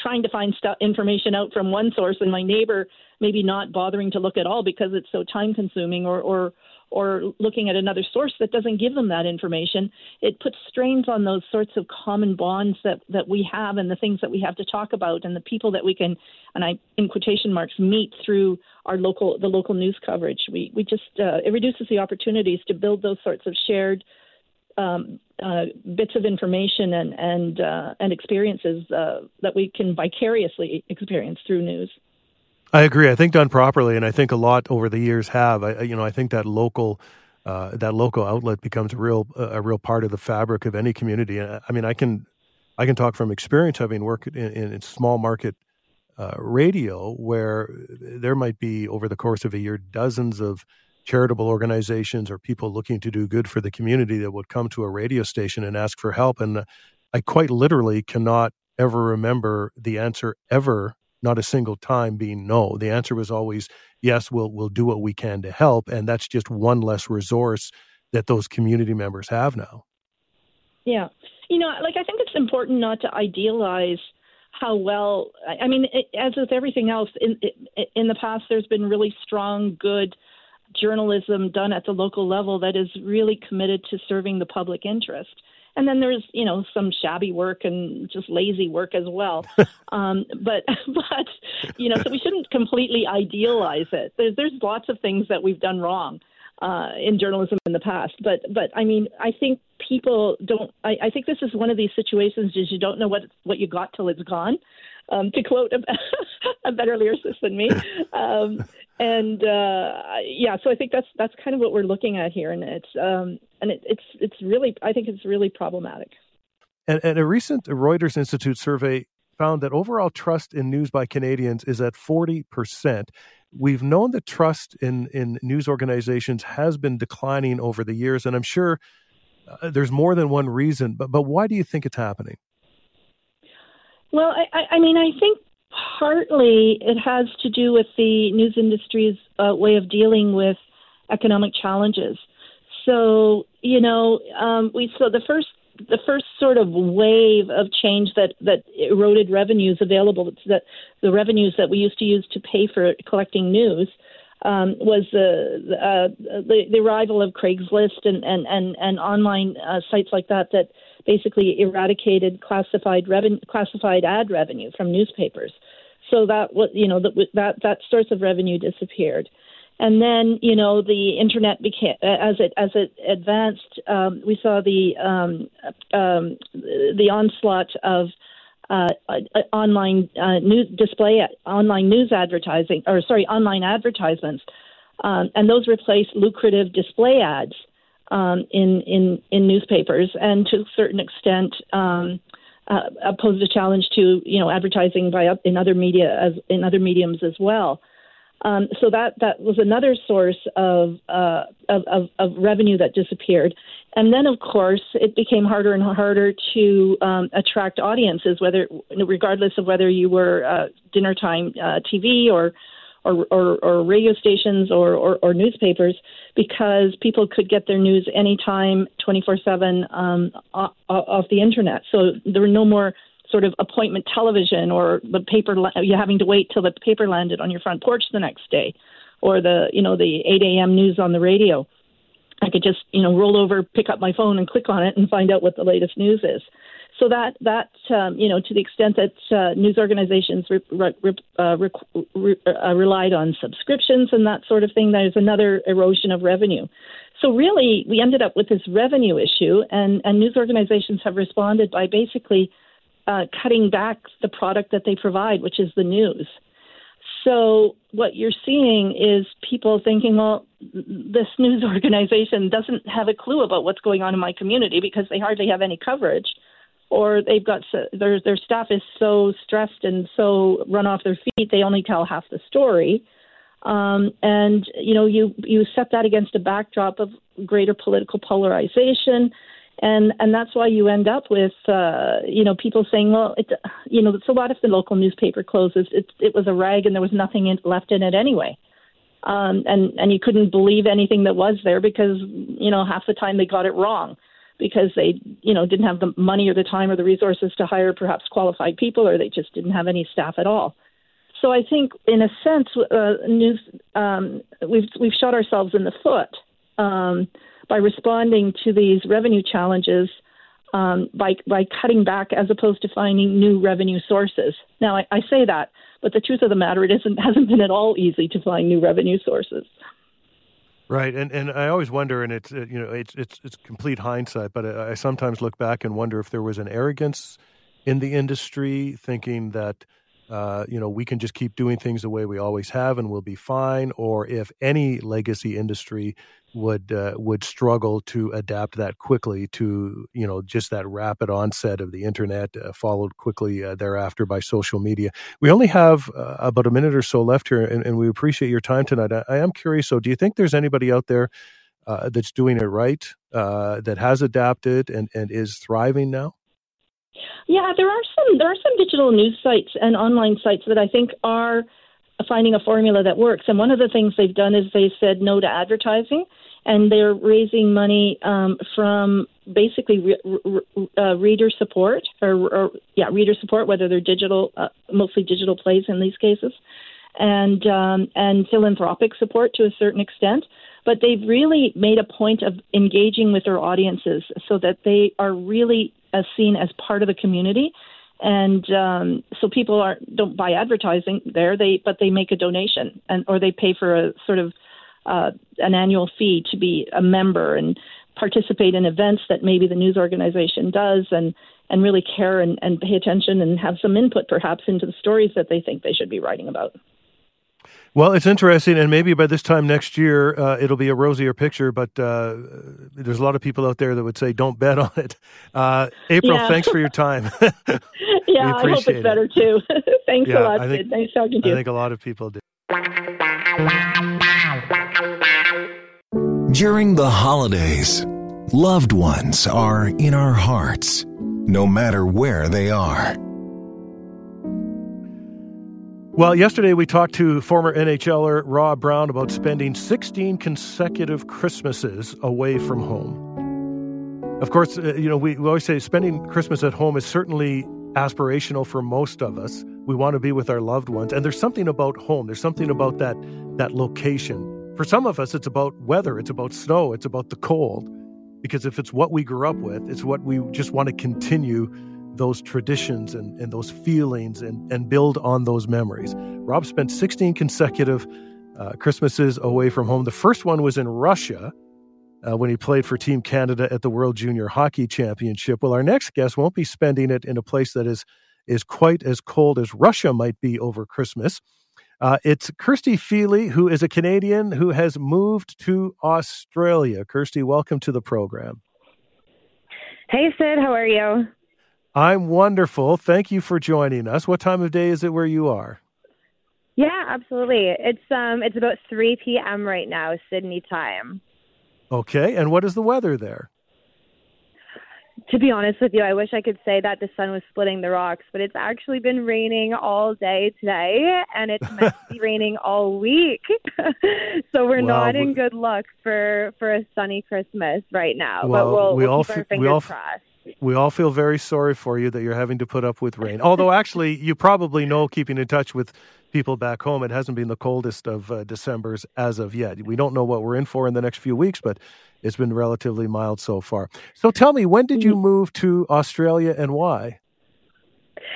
trying to find st- information out from one source and my neighbor maybe not bothering to look at all because it's so time consuming, or, or or looking at another source that doesn't give them that information, it puts strains on those sorts of common bonds that, that we have and the things that we have to talk about and the people that we can, and I in quotation marks, meet through our local the local news coverage. We, we just uh, it reduces the opportunities to build those sorts of shared Um, uh, bits of information and and uh, and experiences uh, that we can vicariously experience through news. I agree. I think done properly, and I think a lot over the years have. I you know I think that local uh, that local outlet becomes a real a real part of the fabric of any community. I mean, I can I can talk from experience having worked in, in small market uh, radio, where there might be over the course of a year dozens of charitable organizations or people looking to do good for the community that would come to a radio station and ask for help. And I quite literally cannot ever remember the answer ever, not a single time being no. The answer was always, yes, we'll we'll do what we can to help. And that's just one less resource that those community members have now. Yeah. You know, like I think it's important not to idealize how well, I mean, it, as with everything else, in, it, in the past, there's been really strong, good journalism done at the local level that is really committed to serving the public interest. And then there's, you know, some shabby work and just lazy work as well. um, but, but you know, so we shouldn't completely idealize it. There's, there's lots of things that we've done wrong uh, in journalism in the past. But, but I mean, I think people don't, I, I think this is one of these situations is you don't know what, what you got till it's gone, um, to quote a, a better lyricist than me. Um, And uh, yeah, so I think that's that's kind of what we're looking at here, and it's um, and it, it's it's really I think it's really problematic. And, and a recent Reuters Institute survey found that overall trust in news by Canadians is at forty percent. We've known that trust in in news organizations has been declining over the years, and I'm sure uh, there's more than one reason. But but why do you think it's happening? Well, I, I mean, I think. Partly it has to do with the news industry's uh, way of dealing with economic challenges. So, you know, um, we saw the first the first sort of wave of change that, that eroded revenues available, that the revenues that we used to use to pay for collecting news um, was the, uh, the the arrival of Craigslist and, and, and, and online uh, sites like that that basically eradicated classified reven- classified ad revenue from newspapers. So that was, you know, that that that source of revenue disappeared. And then, you know, the internet became, as it as it advanced, um, we saw the um, um, the onslaught of uh, online uh, news display online news advertising, or sorry, online advertisements, um, and those replaced lucrative display ads. Um, in, in, in newspapers, and to a certain extent um, uh, posed a challenge to, you know, advertising by in other media as in other mediums as well. Um, so that, that was another source of, uh, of, of of revenue that disappeared. And then, of course, it became harder and harder to um, attract audiences, whether regardless of whether you were uh, dinnertime uh, T V or. Or, or, or radio stations or, or, or newspapers, because people could get their news anytime, twenty-four seven, um, off, off the internet. So there were no more sort of appointment television or the paper, you having to wait till the paper landed on your front porch the next day, or the, you know, the eight a.m. news on the radio. I could just, you know, roll over, pick up my phone and click on it and find out what the latest news is. So that, that um, you know, to the extent that uh, news organizations re- re- uh, re- re- uh, relied on subscriptions and that sort of thing, there's another erosion of revenue. So really, we ended up with this revenue issue, and, and news organizations have responded by basically uh, cutting back the product that they provide, which is the news. So what you're seeing is people thinking, well, this news organization doesn't have a clue about what's going on in my community because they hardly have any coverage. Or they've got their their staff is so stressed and so run off their feet they only tell half the story, um, and you know you you set that against a backdrop of greater political polarization, and and that's why you end up with uh, you know people saying, well, it, you know, so what if the local newspaper closes? It it was a rag and there was nothing in, left in it anyway, um, and and you couldn't believe anything that was there because you know half the time they got it wrong. because they, you know, didn't have the money or the time or the resources to hire perhaps qualified people, or they just didn't have any staff at all. So I think, in a sense, uh, news, um, we've we've shot ourselves in the foot um, by responding to these revenue challenges um, by by cutting back as opposed to finding new revenue sources. Now, I, I say that, but the truth of the matter, it isn't hasn't been at all easy to find new revenue sources. Right, and and I always wonder, and it's you know it's it's it's complete hindsight, but I, I sometimes look back and wonder if there was an arrogance in the industry, thinking that. Uh, you know, we can just keep doing things the way we always have and we'll be fine, or if any legacy industry would uh, would struggle to adapt that quickly to, you know, just that rapid onset of the internet, uh, followed quickly uh, thereafter by social media. We only have uh, about a minute or so left here, and, and we appreciate your time tonight. I, I am curious, so do you think there's anybody out there uh, that's doing it right, uh, that has adapted and, and is thriving now? Yeah, there are some there are some digital news sites and online sites that I think are finding a formula that works. And one of the things they've done is they said no to advertising, and they're raising money um, from basically re- re- uh, reader support or, or yeah, reader support, whether they're digital, uh, mostly digital plays in these cases, and um, and philanthropic support to a certain extent. But they've really made a point of engaging with their audiences so that they are really as seen as part of the community. And um, so people are, don't buy advertising there, they but they make a donation, and or they pay for a sort of uh, an annual fee to be a member and participate in events that maybe the news organization does, and, and really care and, and pay attention and have some input perhaps into the stories that they think they should be writing about. Well, it's interesting, and maybe by this time next year, uh, it'll be a rosier picture, but uh, there's a lot of people out there that would say, don't bet on it. Uh, April, yeah. Thanks for your time. yeah, I hope it's it. better, too. thanks yeah, a lot, think, Nice talking to you. I think a lot of people do. During the holidays, loved ones are in our hearts, no matter where they are. Well, yesterday we talked to former N H L er Rob Brown about spending sixteen consecutive Christmases away from home. Of course, you know, we always say spending Christmas at home is certainly aspirational for most of us. We want to be with our loved ones. And there's something about home. There's something about that, that location. For some of us, it's about weather. It's about snow. It's about the cold. Because if it's what we grew up with, it's what we just want to continue those traditions and, and those feelings and, and build on those memories. Rob spent sixteen consecutive uh, Christmases away from home. The first one was in Russia uh, when he played for Team Canada at the World Junior Hockey Championship. Well, our next guest won't be spending it in a place that is, is quite as cold as Russia might be over Christmas. Uh, it's Kirsty Feely, who is a Canadian who has moved to Australia. Kirsty, welcome to the program. Hey, Sid. How are you? I'm wonderful. Thank you for joining us. What time of day is it where you are? Yeah, absolutely. It's um, it's about three p.m. right now, Sydney time. Okay, and what is the weather there? To be honest with you, I wish I could say that the sun was splitting the rocks, but it's actually been raining all day today, and it's meant to be raining all week. So we're well, not in good luck for, for a sunny Christmas right now, well, but we'll, we we'll all keep our fingers we all crossed. We all feel very sorry for you that you're having to put up with rain. Although, actually, you probably know, keeping in touch with people back home, it hasn't been the coldest of uh, Decembers as of yet. We don't know what we're in for in the next few weeks, but it's been relatively mild so far. So tell me, when did you move to Australia and why?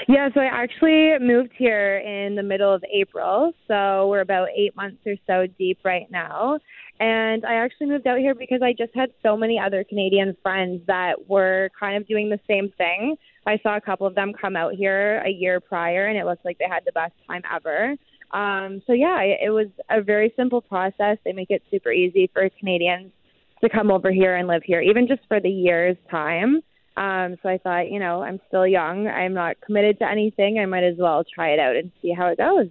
Yeah, so I actually moved here in the middle of April, so we're about eight months or so deep right now. And I actually moved out here because I just had so many other Canadian friends that were kind of doing the same thing. I saw a couple of them come out here a year prior, and it looked like they had the best time ever. Um, so, yeah, it was a very simple process. They make it super easy for Canadians to come over here and live here, even just for the year's time. Um, so I thought, you know, I'm still young. I'm not committed to anything. I might as well try it out and see how it goes.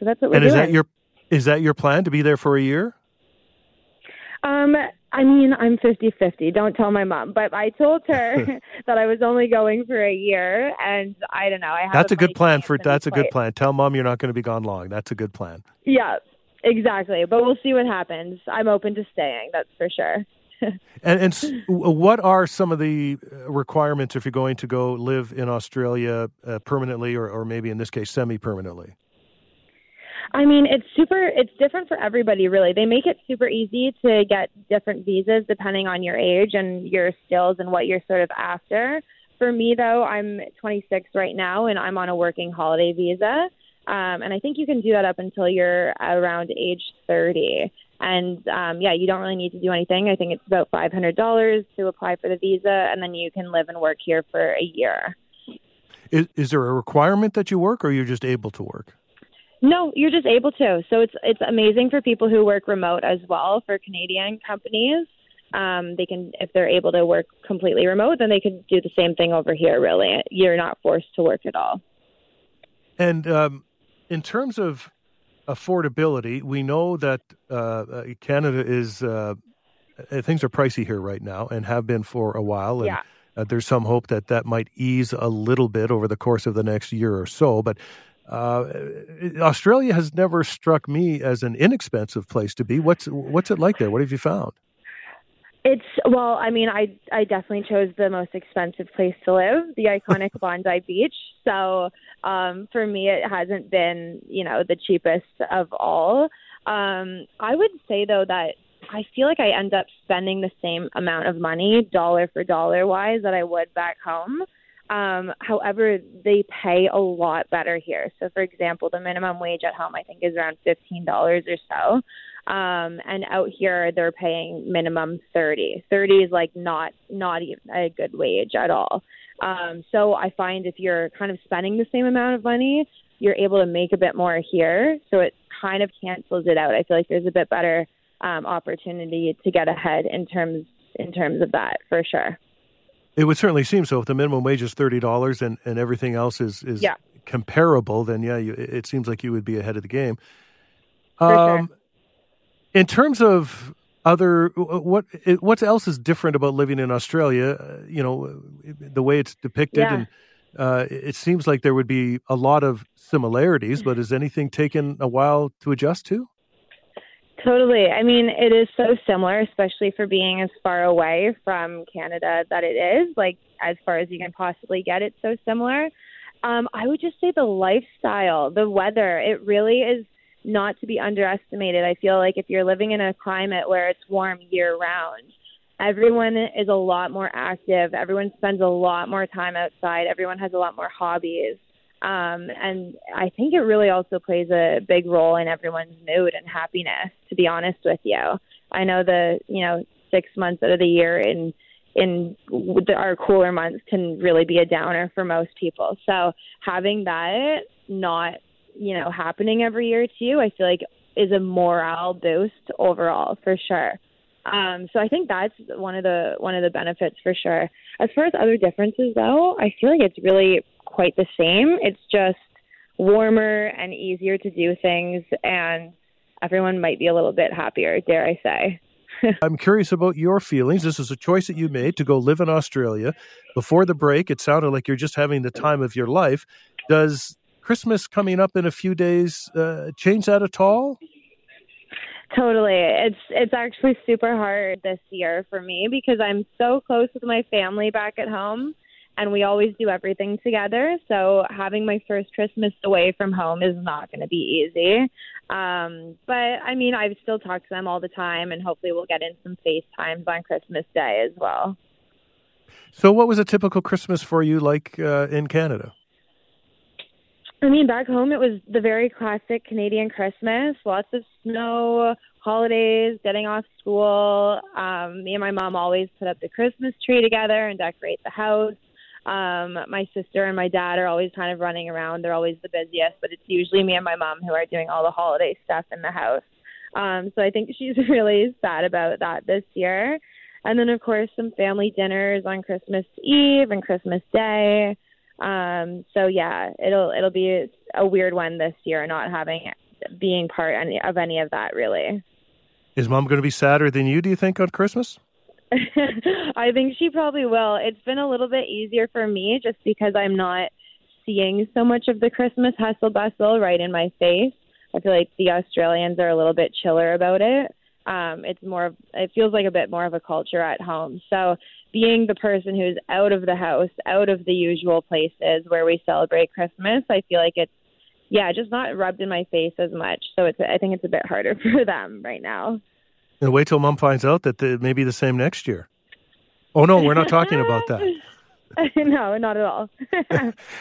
So that's what we're doing. And is that your, is that your plan, to be there for a year? Um, I mean, I'm fifty-fifty. Don't tell my mom. But I told her that I was only going for a year, and I don't know. I have That's a good plan. For That's a good plan. Tell mom you're not going to be gone long. That's a good plan. Yeah, exactly. But we'll see what happens. I'm open to staying, that's for sure. And, and what are some of the requirements if you're going to go live in Australia uh, permanently or, or maybe in this case semi-permanently? I mean, it's super, it's different for everybody, really. They make it super easy to get different visas depending on your age and your skills and what you're sort of after. For me, though, I'm twenty-six right now, and I'm on a working holiday visa. Um, and I think you can do that up until you're around age thirty. And, um, yeah, you don't really need to do anything. I think it's about five hundred dollars to apply for the visa, and then you can live and work here for a year. Is, is there a requirement that you work, or you're just able to work? No, you're just able to. So it's it's amazing for people who work remote as well, for Canadian companies. Um, they can, if they're able to work completely remote, then they could do the same thing over here, really. You're not forced to work at all. And um, in terms of affordability, we know that uh, Canada is, uh, things are pricey here right now and have been for a while. And yeah. uh, there's some hope that that might ease a little bit over the course of the next year or so. But uh, Australia has never struck me as an inexpensive place to be. What's, what's it like there? What have you found? It's, well, I mean, I I definitely chose the most expensive place to live, the iconic Bondi Beach. So um, for me, it hasn't been, you know, the cheapest of all. Um, I would say, though, that I feel like I end up spending the same amount of money, dollar for dollar wise, that I would back home. Um, however, they pay a lot better here. So, for example, the minimum wage at home, I think, is around fifteen dollars or so. Um, and out here, they're paying minimum thirty. thirty is like not not even a good wage at all. Um, so I find if you're kind of spending the same amount of money, you're able to make a bit more here. So it kind of cancels it out. I feel like there's a bit better um, opportunity to get ahead in terms in terms of that, for sure. It would certainly seem so. If the minimum wage is thirty dollars and, and everything else is, is yeah. comparable, then yeah, you, it seems like you would be ahead of the game. For um, sure. In terms of other, what what else is different about living in Australia? You know, the way it's depicted, yeah. and uh, it seems like there would be a lot of similarities. But has anything taken a while to adjust to? Totally. I mean, it is so similar, especially for being as far away from Canada that it is. Like, as far as you can possibly get, it's so similar. Um, I would just say the lifestyle, the weather, it really is not to be underestimated. I feel like if you're living in a climate where it's warm year round, everyone is a lot more active. Everyone spends a lot more time outside. Everyone has a lot more hobbies. Um, and I think it really also plays a big role in everyone's mood and happiness, to be honest with you. I know the, you know, six months out of the year in in our cooler months can really be a downer for most people. So having that not you know, happening every year to you, I feel like is a morale boost overall, for sure. Um, so I think that's one of the one of the benefits, for sure. As far as other differences, though, I feel like it's really quite the same. It's just warmer and easier to do things, and everyone might be a little bit happier, dare I say. I'm curious about your feelings. This is a choice that you made to go live in Australia. Before the break, it sounded like you're just having the time of your life. Does Christmas coming up in a few days, uh, change that at all? Totally. It's it's actually super hard this year for me because I'm so close with my family back at home and we always do everything together. So having my first Christmas away from home is not going to be easy. Um, but I mean, I've still talked to them all the time and hopefully we'll get in some FaceTimes on Christmas Day as well. So what was a typical Christmas for you like uh, in Canada? I mean, back home, it was the very classic Canadian Christmas, lots of snow, holidays, getting off school. Um, me and my mom always put up the Christmas tree together and decorate the house. Um, my sister and my dad are always kind of running around. They're always the busiest, but it's usually me and my mom who are doing all the holiday stuff in the house. Um, so I think she's really sad about that this year. And then, of course, some family dinners on Christmas Eve and Christmas Day. Um, so yeah, it'll, it'll be a weird one this year, not having, being part any, of any of that really. Is mom going to be sadder than you, do you think, on Christmas? I think she probably will. It's been a little bit easier for me just because I'm not seeing so much of the Christmas hustle bustle right in my face. I feel like the Australians are a little bit chiller about it. Um, it's more of, it feels like a bit more of a culture at home. So being the person who's out of the house, out of the usual places where we celebrate Christmas, I feel like it's, yeah, just not rubbed in my face as much. So it's, I think it's a bit harder for them right now. And wait till mom finds out that it may be the same next year. Oh, no, we're not talking about that. No, not at all.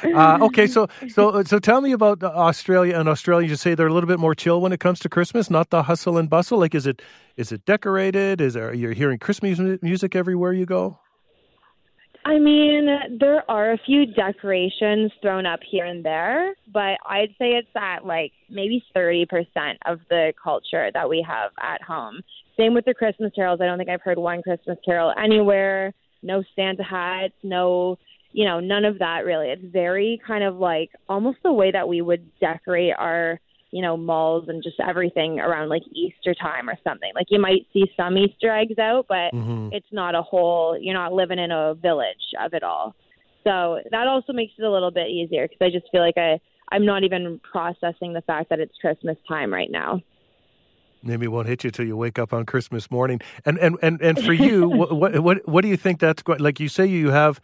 uh, okay, so so so tell me about Australia. And Australia, you say they're a little bit more chill when it comes to Christmas, not the hustle and bustle. Like, is it is it decorated? Is there, you're hearing Christmas music everywhere you go? I mean, there are a few decorations thrown up here and there, but I'd say it's at like maybe thirty percent of the culture that we have at home. Same with the Christmas carols. I don't think I've heard one Christmas carol anywhere. No Santa hats, no, you know, none of that really. It's very kind of like almost the way that we would decorate our, you know, malls and just everything around like Easter time or something. Like you might see some Easter eggs out, but mm-hmm. it's not a whole, you're not living in a village of it all. So that also makes it a little bit easier because I just feel like I, I'm not even processing the fact that it's Christmas time right now. Maybe it won't hit you till you wake up on Christmas morning. And and, and, and for you, what what what do you think that's going? Like you say, you have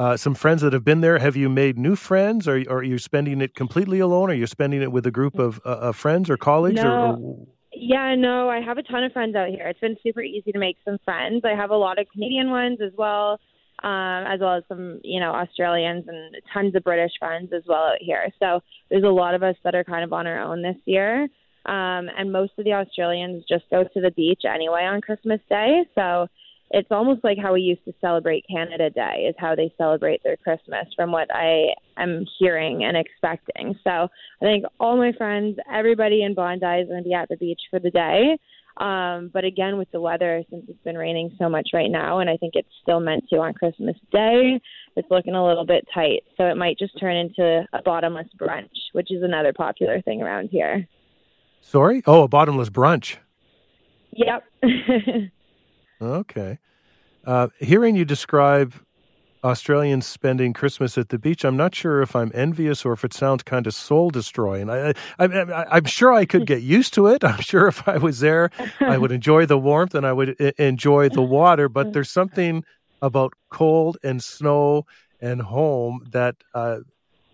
uh, some friends that have been there. Have you made new friends, or, or are you spending it completely alone? Are you spending it with a group of, uh, of friends or colleagues? No, or, or... yeah, no, I have a ton of friends out here. It's been super easy to make some friends. I have a lot of Canadian ones as well, um, as well as some you know Australians and tons of British friends as well out here. So there's a lot of us that are kind of on our own this year. Um, and most of the Australians just go to the beach anyway on Christmas Day. So it's almost like how we used to celebrate Canada Day is how they celebrate their Christmas from what I am hearing and expecting. So I think all my friends, everybody in Bondi is going to be at the beach for the day. Um, but again, with the weather, since it's been raining so much right now, and I think it's still meant to on Christmas Day, it's looking a little bit tight. So it might just turn into a bottomless brunch, which is another popular thing around here. Sorry? Oh, a bottomless brunch. Yep. Okay. Uh, hearing you describe Australians spending Christmas at the beach, I'm not sure if I'm envious or if it sounds kind of soul-destroying. I, I, I, I'm sure I could get used to it. I'm sure if I was there, I would enjoy the warmth and I would I- enjoy the water. But there's something about cold and snow and home that... Uh,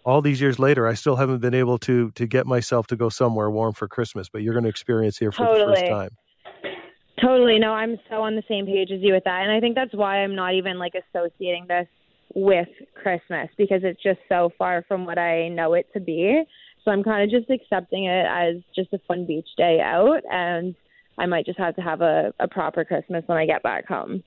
all these years later, I still haven't been able to to get myself to go somewhere warm for Christmas, but you're going to experience here for totally. The first time. Totally. No, I'm so on the same page as you with that. And I think that's why I'm not even like associating this with Christmas because it's just so far from what I know it to be. So I'm kind of just accepting it as just a fun beach day out. And I might just have to have a, a proper Christmas when I get back home.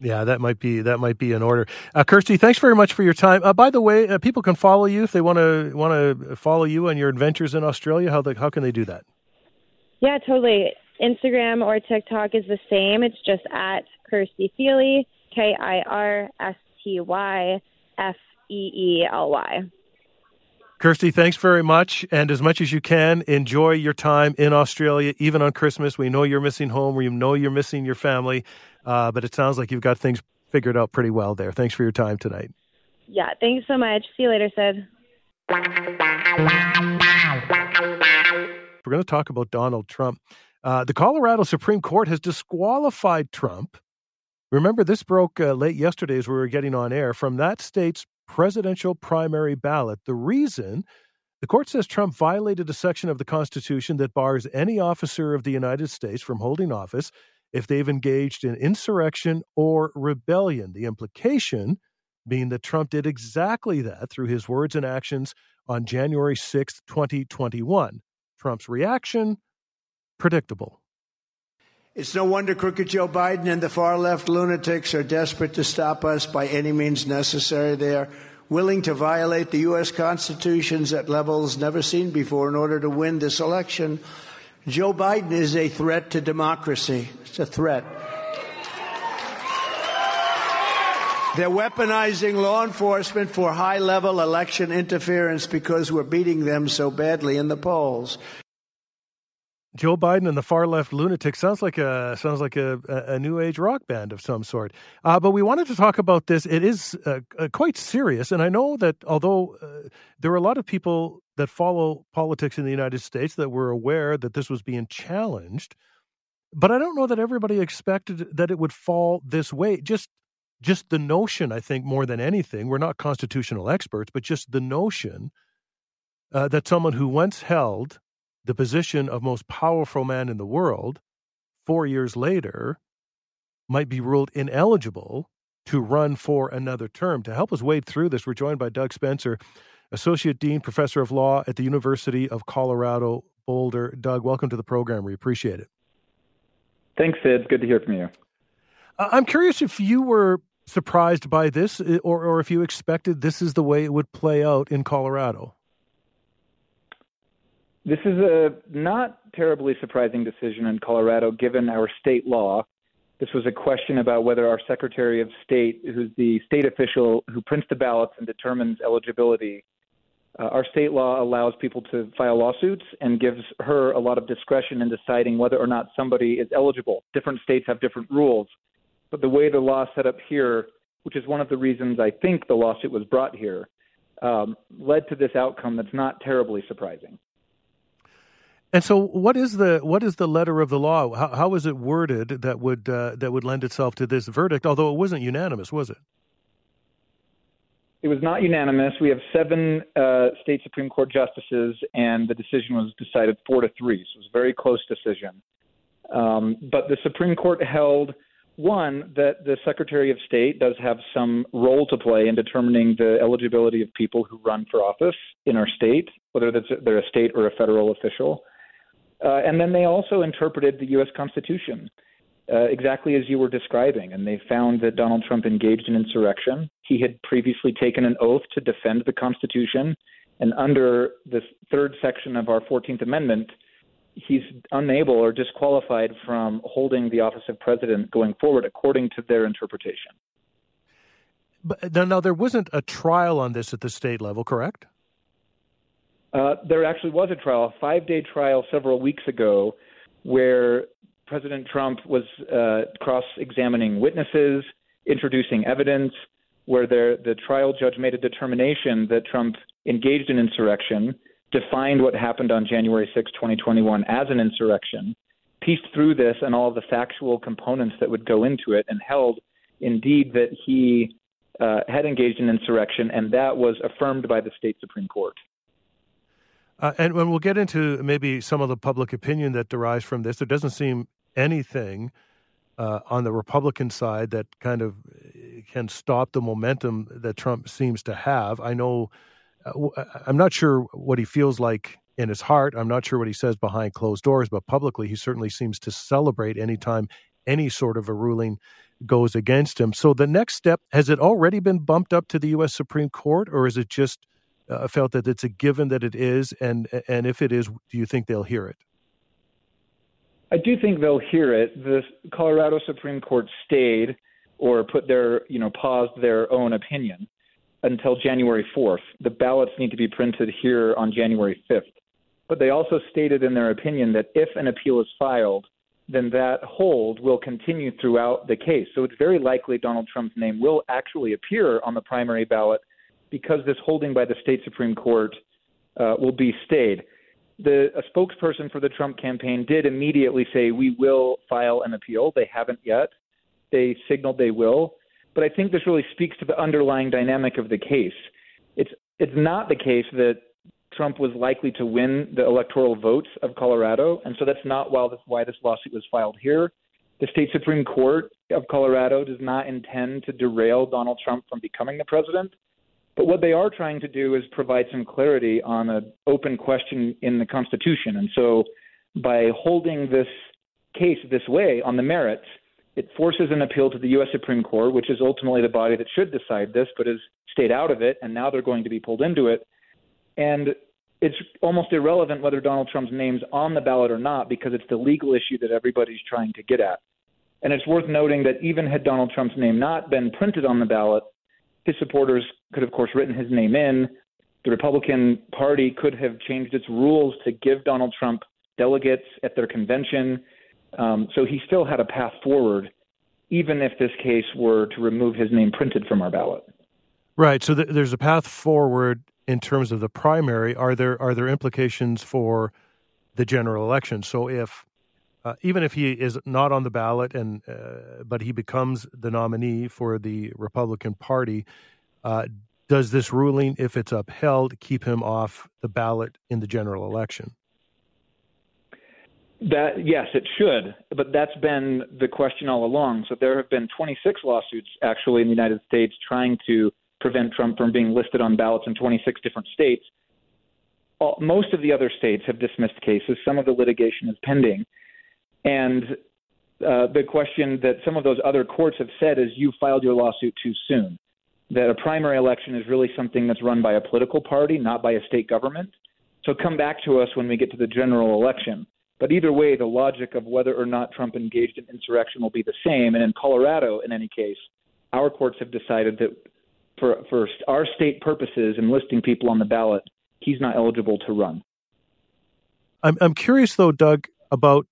Yeah, that might be that might be in order. Uh, Kirsty, thanks very much for your time. Uh, by the way, uh, people can follow you if they want to want to follow you on your adventures in Australia. How the, how can they do that? Yeah, totally. Instagram or TikTok is the same. It's just at Kirsty Feely, K I R S T Y F E E L Y. Kirsty, thanks very much. And as much as you can, enjoy your time in Australia, even on Christmas. We know you're missing home. We know you're missing your family. Uh, but it sounds like you've got things figured out pretty well there. Thanks for your time tonight. Yeah, thanks so much. See you later, Sid. We're going to talk about Donald Trump. Uh, the Colorado Supreme Court has disqualified Trump. Remember, this broke uh, late yesterday as we were getting on air from that state's presidential primary ballot. The reason, the court says Trump violated a section of the Constitution that bars any officer of the United States from holding office if they've engaged in insurrection or rebellion. The implication being that Trump did exactly that through his words and actions on January sixth, twenty twenty-one. Trump's reaction, predictable. It's no wonder crooked Joe Biden and the far-left lunatics are desperate to stop us by any means necessary. They are willing to violate the U S constitutions at levels never seen before in order to win this election. Joe Biden is a threat to democracy. It's a threat. They're weaponizing law enforcement for high-level election interference because we're beating them so badly in the polls. Joe Biden and the far-left lunatic sounds like a sounds like a, a new age rock band of some sort. Uh, but we wanted to talk about this. It is uh, quite serious, and I know that although uh, there were a lot of people that follow politics in the United States that were aware that this was being challenged, But I don't know that everybody expected that it would fall this way. Just just the notion, I think, more than anything, we're not constitutional experts, but just the notion uh, that someone who once held the position of most powerful man in the world four years later might be ruled ineligible to run for another term. To help us wade through this, we're joined by Doug Spencer, Associate Dean, Professor of Law at the University of Colorado Boulder. Doug, welcome to the program. We appreciate it. Thanks, Sid. Good to hear from you. I'm curious if you were surprised by this or, or if you expected this is the way it would play out in Colorado. This is a not terribly surprising decision in Colorado, given our state law. This was a question about whether our Secretary of State, who's the state official who prints the ballots and determines eligibility, uh, our state law allows people to file lawsuits and gives her a lot of discretion in deciding whether or not somebody is eligible. Different states have different rules. But the way the law set up here, which is one of the reasons I think the lawsuit was brought here, um, led to this outcome that's not terribly surprising. And so, what is the what is the letter of the law? How, how is it worded that would uh, that would lend itself to this verdict? Although it wasn't unanimous, was it? It was not unanimous. We have seven uh, state Supreme Court justices, and the decision was decided four to three. So it was a very close decision. Um, but the Supreme Court held, one, that the Secretary of State does have some role to play in determining the eligibility of people who run for office in our state, whether that's they're a state or a federal official. Uh, and then they also interpreted the U S Constitution uh, exactly as you were describing, and they found that Donald Trump engaged in insurrection. He had previously taken an oath to defend the Constitution, and under the third section of our fourteenth Amendment, he's unable or disqualified from holding the office of president going forward according to their interpretation. But now, now there wasn't a trial on this at the state level, correct? Uh, there actually was a trial, a five-day trial several weeks ago, where President Trump was uh, cross-examining witnesses, introducing evidence, where there, the trial judge made a determination that Trump engaged in insurrection, defined what happened on January sixth, twenty twenty-one as an insurrection, pieced through this and all the factual components that would go into it, and held, indeed, that he uh, had engaged in insurrection, and that was affirmed by the state Supreme Court. Uh, and when we'll get into maybe some of the public opinion that derives from this, there doesn't seem anything uh, on the Republican side that kind of can stop the momentum that Trump seems to have. I know uh, I'm not sure what he feels like in his heart. I'm not sure what he says behind closed doors, but publicly he certainly seems to celebrate anytime any sort of a ruling goes against him. So the next step, has it already been bumped up to the U S Supreme Court, or is it just Uh, felt that it's a given that it is, and and if it is, do you think they'll hear it? I do think they'll hear it. The Colorado Supreme Court stayed, or put their, you know, paused their own opinion until January fourth. The ballots need to be printed here on January fifth. But they also stated in their opinion that if an appeal is filed, then that hold will continue throughout the case. So it's very likely Donald Trump's name will actually appear on the primary ballot, because this holding by the state Supreme Court uh, will be stayed. The, a spokesperson for the Trump campaign did immediately say, we will file an appeal. They haven't yet. They signaled they will. But I think this really speaks to the underlying dynamic of the case. It's it's not the case that Trump was likely to win the electoral votes of Colorado, and so that's not why this lawsuit was filed here. The state Supreme Court of Colorado does not intend to derail Donald Trump from becoming the president. But what they are trying to do is provide some clarity on an open question in the Constitution. And so by holding this case this way on the merits, it forces an appeal to the U S Supreme Court, which is ultimately the body that should decide this, but has stayed out of it, and now they're going to be pulled into it. And it's almost irrelevant whether Donald Trump's name's on the ballot or not, because it's the legal issue that everybody's trying to get at. And it's worth noting that even had Donald Trump's name not been printed on the ballot, his supporters could, of course, written his name in. The Republican Party could have changed its rules to give Donald Trump delegates at their convention. Um, so he still had a path forward, even if this case were to remove his name printed from our ballot. Right. So th- there's a path forward in terms of the primary. Are there are there implications for the general election? So if Uh, even if he is not on the ballot, and uh, but he becomes the nominee for the Republican Party, uh, does this ruling, if it's upheld, keep him off the ballot in the general election? That, yes, it should. But that's been the question all along. So there have been twenty-six lawsuits, actually, in the United States trying to prevent Trump from being listed on ballots in twenty-six different states. All, most of the other states have dismissed cases. Some of the litigation is pending. And uh, the question that some of those other courts have said is you filed your lawsuit too soon, that a primary election is really something that's run by a political party, not by a state government. So come back to us when we get to the general election. But either way, the logic of whether or not Trump engaged in insurrection will be the same. And in Colorado, in any case, our courts have decided that for, for our state purposes and listing people on the ballot, he's not eligible to run. I'm, I'm curious, though, Doug, about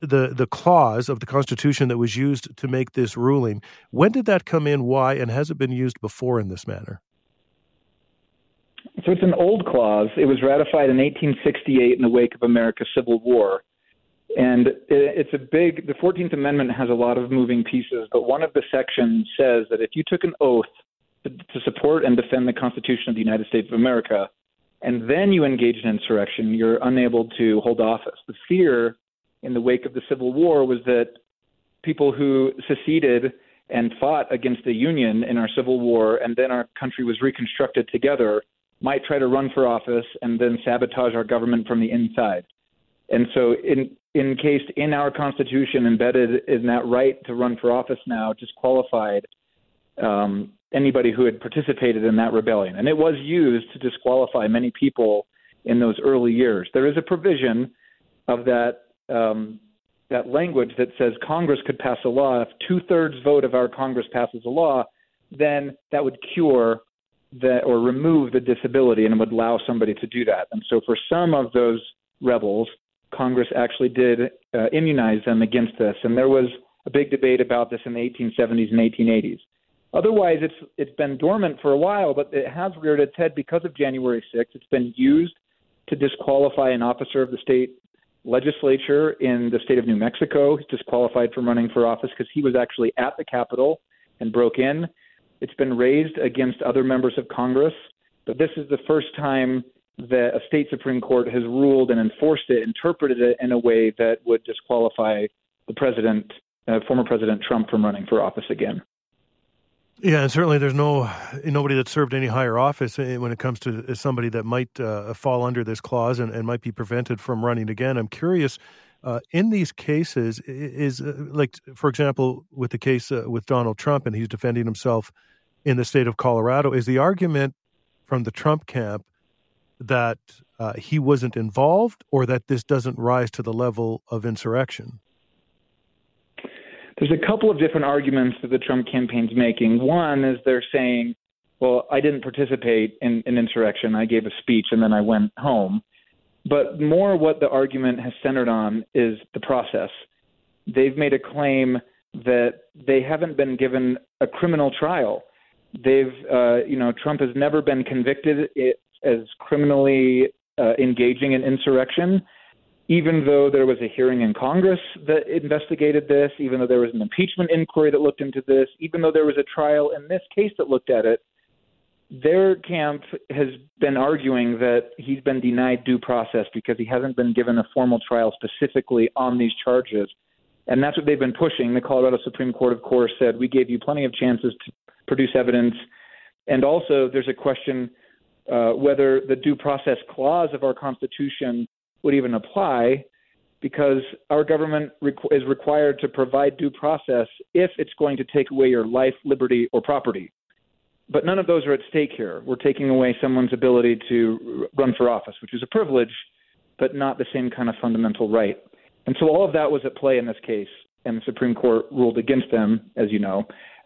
the the clause of the Constitution that was used to make this ruling. When did that come in? Why? And has it been used before in this manner? So it's an old clause. It was ratified in eighteen sixty-eight in the wake of America's Civil War. And it's a big, the fourteenth Amendment has a lot of moving pieces, but one of the sections says that if you took an oath to, to support and defend the Constitution of the United States of America, and then you engage in insurrection, you're unable to hold office. The fear in the wake of the Civil War was that people who seceded and fought against the Union in our Civil War, and then our country was reconstructed together, might try to run for office and then sabotage our government from the inside. And so in, encased in our Constitution, embedded in that right to run for office now, disqualified um, anybody who had participated in that rebellion. And it was used to disqualify many people in those early years. There is a provision of that Um, that language that says Congress could pass a law. If two-thirds vote of our Congress passes a law, then that would cure the, or remove the disability and would allow somebody to do that. And so for some of those rebels, Congress actually did uh, immunize them against this. And there was a big debate about this in the eighteen seventies and eighteen eighties. Otherwise, it's it's been dormant for a while, but it has reared its head because of January sixth. It's been used to disqualify an officer of the state legislature in the state of New Mexico. He's disqualified from running for office because he was actually at the Capitol and broke in. It's been raised against other members of Congress, but this is the first time that a state Supreme Court has ruled and enforced it, interpreted it in a way that would disqualify the president, uh, former President Trump, from running for office again. Yeah, and certainly there's no nobody that served any higher office when it comes to somebody that might uh, fall under this clause and, and might be prevented from running again. I'm curious, uh, in these cases, is uh, like, for example, with the case uh, with Donald Trump, and he's defending himself in the state of Colorado, is the argument from the Trump camp that uh, he wasn't involved, or that this doesn't rise to the level of insurrection? There's a couple of different arguments that the Trump campaign's making. One is they're saying, well, I didn't participate in an in insurrection. I gave a speech and then I went home. But more what the argument has centered on is the process. They've made a claim that they haven't been given a criminal trial. They've, uh, you know, Trump has never been convicted as criminally uh, engaging in insurrection, even though there was a hearing in Congress that investigated this, even though there was an impeachment inquiry that looked into this, even though there was a trial in this case that looked at it. Their camp has been arguing that he's been denied due process because he hasn't been given a formal trial specifically on these charges. And that's what they've been pushing. The Colorado Supreme Court, of course, said, we gave you plenty of chances to produce evidence. And also there's a question uh, whether the due process clause of our Constitution would even apply, because our government requ- is required to provide due process if it's going to take away your life, liberty, or property. But none of those are at stake here. We're taking away someone's ability to run for office, which is a privilege, but not the same kind of fundamental right. And so all of that was at play in this case, and the Supreme Court ruled against them, as you know,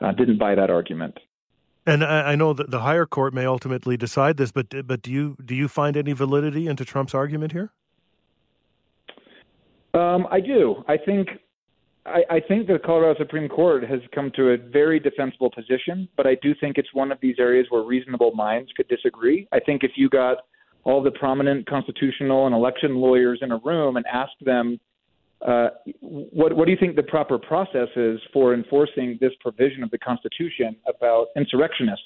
uh, didn't buy that argument. And I, I know that the higher court may ultimately decide this, but but do you do you find any validity into Trump's argument here? Um, I do. I think I, I think the Colorado Supreme Court has come to a very defensible position, but I do think it's one of these areas where reasonable minds could disagree. I think if you got all the prominent constitutional and election lawyers in a room and asked them Uh, what, what do you think the proper process is for enforcing this provision of the Constitution about insurrectionists?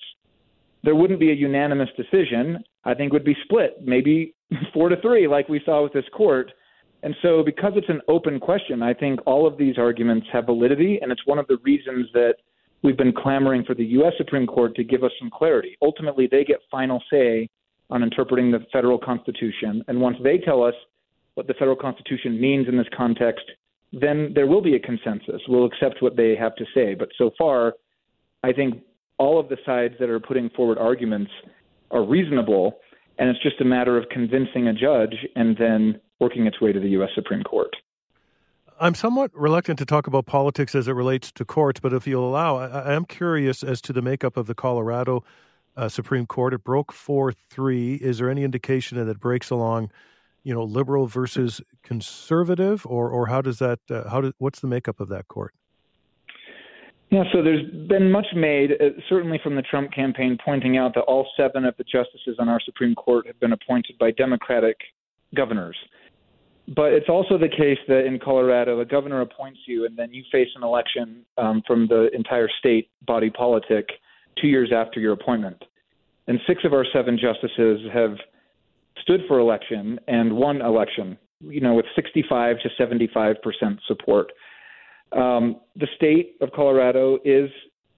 There wouldn't be a unanimous decision. I think would be split, maybe four to three, like we saw with this court. And so because it's an open question, I think all of these arguments have validity, and it's one of the reasons that we've been clamoring for the U S Supreme Court to give us some clarity. Ultimately, they get final say on interpreting the federal Constitution, and once they tell us what the federal Constitution means in this context, then there will be a consensus. We'll accept what they have to say. But so far, I think all of the sides that are putting forward arguments are reasonable, and it's just a matter of convincing a judge and then working its way to the U S Supreme Court. I'm somewhat reluctant to talk about politics as it relates to courts, but if you'll allow, I am curious as to the makeup of the Colorado uh, Supreme Court. It broke four three. Is there any indication that it breaks along, you know, liberal versus conservative, or or how does that uh, how do, what's the makeup of that court? Yeah, so there's been much made, uh, certainly from the Trump campaign, pointing out that all seven of the justices on our Supreme Court have been appointed by Democratic governors. But it's also the case that in Colorado, a governor appoints you, and then you face an election um, from the entire state body politic two years after your appointment. And six of our seven justices have stood for election and won election, you know, with sixty-five to seventy-five percent support. Um, the state of Colorado is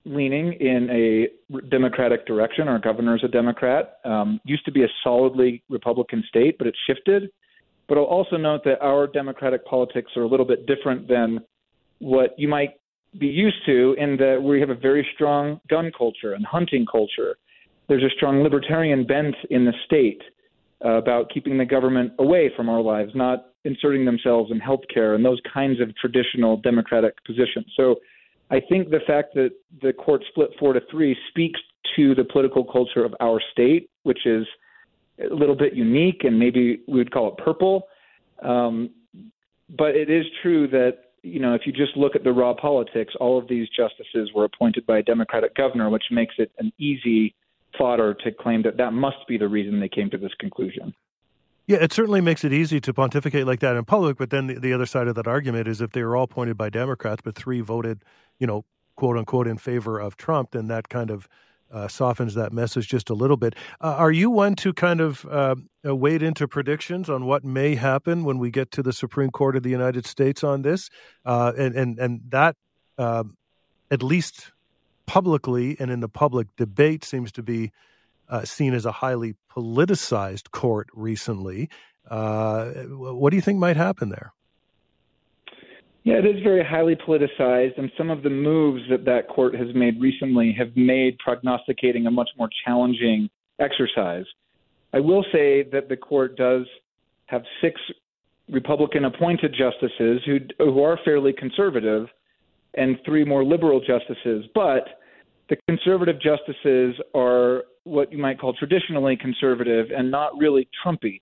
leaning in a Democratic direction. Our governor is a Democrat. Um, used to be a solidly Republican state, but it shifted. But I'll also note that our Democratic politics are a little bit different than what you might be used to, in that we have a very strong gun culture and hunting culture. There's a strong libertarian bent in the state uh, about keeping the government away from our lives, not inserting themselves in healthcare and those kinds of traditional Democratic positions. So I think the fact that the court split four to three speaks to the political culture of our state, which is a little bit unique, and maybe we would call it purple. Um, but it is true that, you know, if you just look at the raw politics, all of these justices were appointed by a Democratic governor, which makes it an easy fodder to claim that that must be the reason they came to this conclusion. Yeah, it certainly makes it easy to pontificate like that in public, but then the, the other side of that argument is if they were all appointed by Democrats, but three voted, you know, quote unquote, in favor of Trump, then that kind of uh, softens that message just a little bit. Uh, are you one to kind of uh, wade into predictions on what may happen when we get to the Supreme Court of the United States on this? Uh, and, and, and that, uh, at least publicly and in the public debate, seems to be Uh, seen as a highly politicized court recently. Uh, what do you think might happen there? Yeah, it is very highly politicized, and some of the moves that that court has made recently have made prognosticating a much more challenging exercise. I will say that the court does have six Republican-appointed justices who, who are fairly conservative and three more liberal justices, but the conservative justices are what you might call traditionally conservative and not really Trumpy.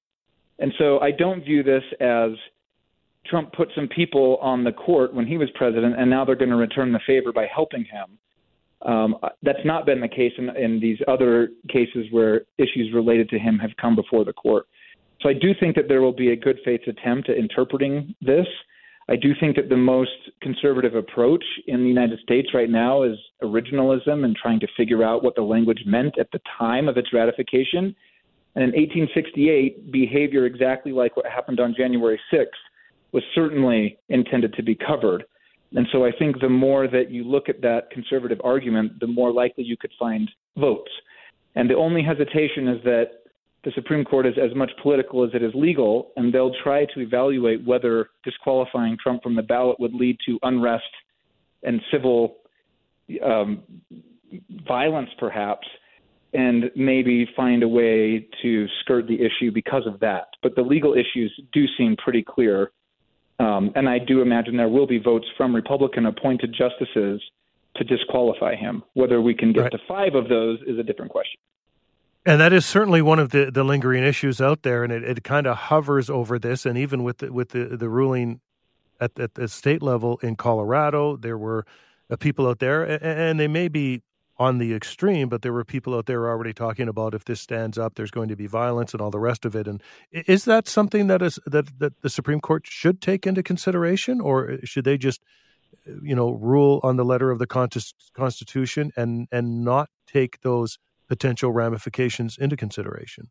And so I don't view this as Trump put some people on the court when he was president, and now they're going to return the favor by helping him. Um, that's not been the case in, in these other cases where issues related to him have come before the court. So I do think that there will be a good faith attempt at interpreting this. I do think that the most conservative approach in the United States right now is originalism and trying to figure out what the language meant at the time of its ratification. And in eighteen sixty-eight, behavior exactly like what happened on January sixth was certainly intended to be covered. And so I think the more that you look at that conservative argument, the more likely you could find votes. And the only hesitation is that the Supreme Court is as much political as it is legal, and they'll try to evaluate whether disqualifying Trump from the ballot would lead to unrest and civil um, violence, perhaps, and maybe find a way to skirt the issue because of that. But the legal issues do seem pretty clear, um, and I do imagine there will be votes from Republican-appointed justices to disqualify him. Whether we can get right to five of those is a different question. And that is certainly one of the, the lingering issues out there, and it, it kind of hovers over this. And even with the, with the, the ruling at, at the state level in Colorado, there were uh, people out there, and, and they may be on the extreme, but there were people out there already talking about if this stands up, there's going to be violence and all the rest of it. And is that something that is that, that the Supreme Court should take into consideration, or should they just, you know, rule on the letter of the Constitution and and not take those potential ramifications into consideration?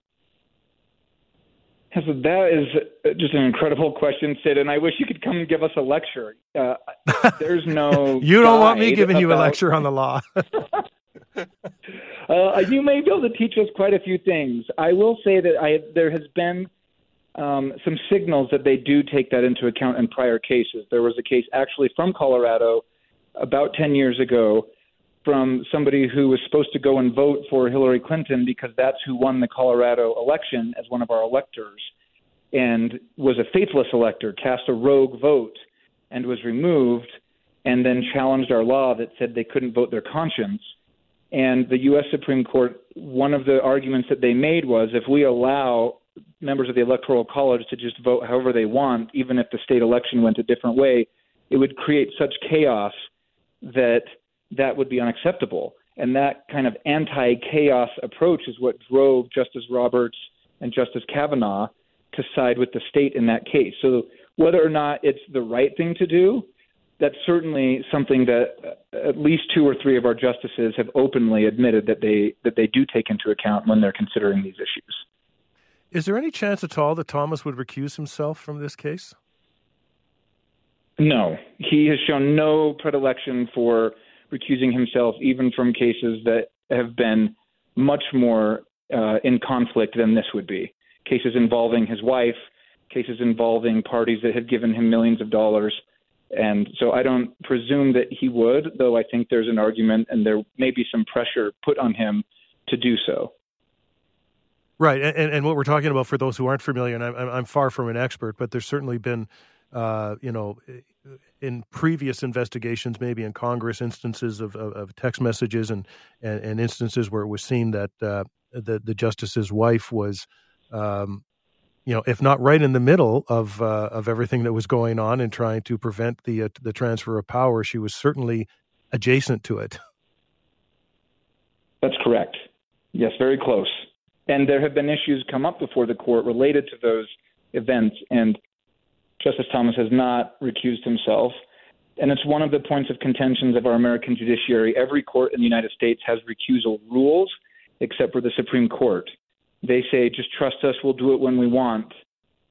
So that is just an incredible question, Sid, and I wish you could come and give us a lecture. Uh, there's no You don't want me giving about... you a lecture on the law. uh, you may be able to teach us quite a few things. I will say that I, there has been um, some signals that they do take that into account in prior cases. There was a case actually from Colorado about ten years ago from somebody who was supposed to go and vote for Hillary Clinton because that's who won the Colorado election as one of our electors, and was a faithless elector, cast a rogue vote and was removed, and then challenged our law that said they couldn't vote their conscience. And the U S Supreme Court, one of the arguments that they made was if we allow members of the Electoral College to just vote however they want, even if the state election went a different way, it would create such chaos that that would be unacceptable. And that kind of anti-chaos approach is what drove Justice Roberts and Justice Kavanaugh to side with the state in that case. So whether or not it's the right thing to do, that's certainly something that at least two or three of our justices have openly admitted that they that they do take into account when they're considering these issues. Is there any chance at all that Thomas would recuse himself from this case? No. He has shown no predilection for recusing himself, even from cases that have been much more uh, in conflict than this would be. Cases involving his wife, cases involving parties that have given him millions of dollars. And so I don't presume that he would, though I think there's an argument and there may be some pressure put on him to do so. Right. And, and what we're talking about, for those who aren't familiar, and I'm, I'm far from an expert, but there's certainly been Uh, you know, in previous investigations, maybe in Congress, instances of, of, of text messages and, and, and instances where it was seen that uh, the, the justice's wife was, um, you know, if not right in the middle of uh, of everything that was going on and trying to prevent the uh, the transfer of power, she was certainly adjacent to it. That's correct. Yes, very close. And there have been issues come up before the court related to those events, and Justice Thomas has not recused himself, and it's one of the points of contentions of our American judiciary. Every court in the United States has recusal rules, except for the Supreme Court. They say, just trust us, we'll do it when we want,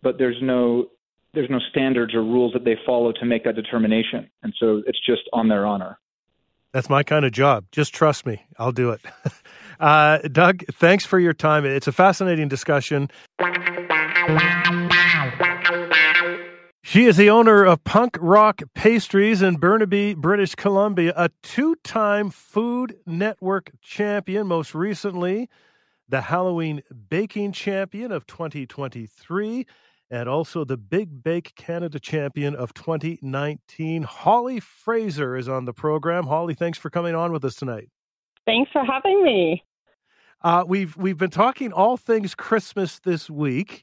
but there's no there's no standards or rules that they follow to make that determination, and so it's just on their honor. That's my kind of job. Just trust me. I'll do it. uh, Doug, thanks for your time. It's a fascinating discussion. She is the owner of Punk Rock Pastries in Burnaby, British Columbia, a two-time Food Network champion, most recently the Halloween Baking Champion of twenty twenty-three, and also the Big Bake Canada Champion of twenty nineteen. Hollie Fraser is on the program. Hollie, thanks for coming on with us tonight. Thanks for having me. Uh, we've we've been talking all things Christmas this week.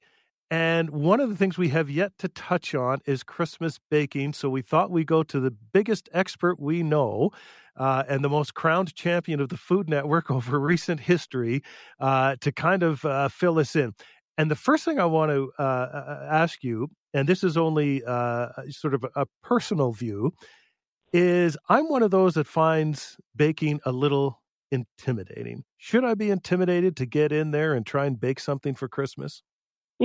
And one of the things we have yet to touch on is Christmas baking. So we thought we'd go to the biggest expert we know uh, and the most crowned champion of the Food Network over recent history uh, to kind of uh, fill us in. And the first thing I want to uh, ask you, and this is only uh, sort of a personal view, is I'm one of those that finds baking a little intimidating. Should I be intimidated to get in there and try and bake something for Christmas?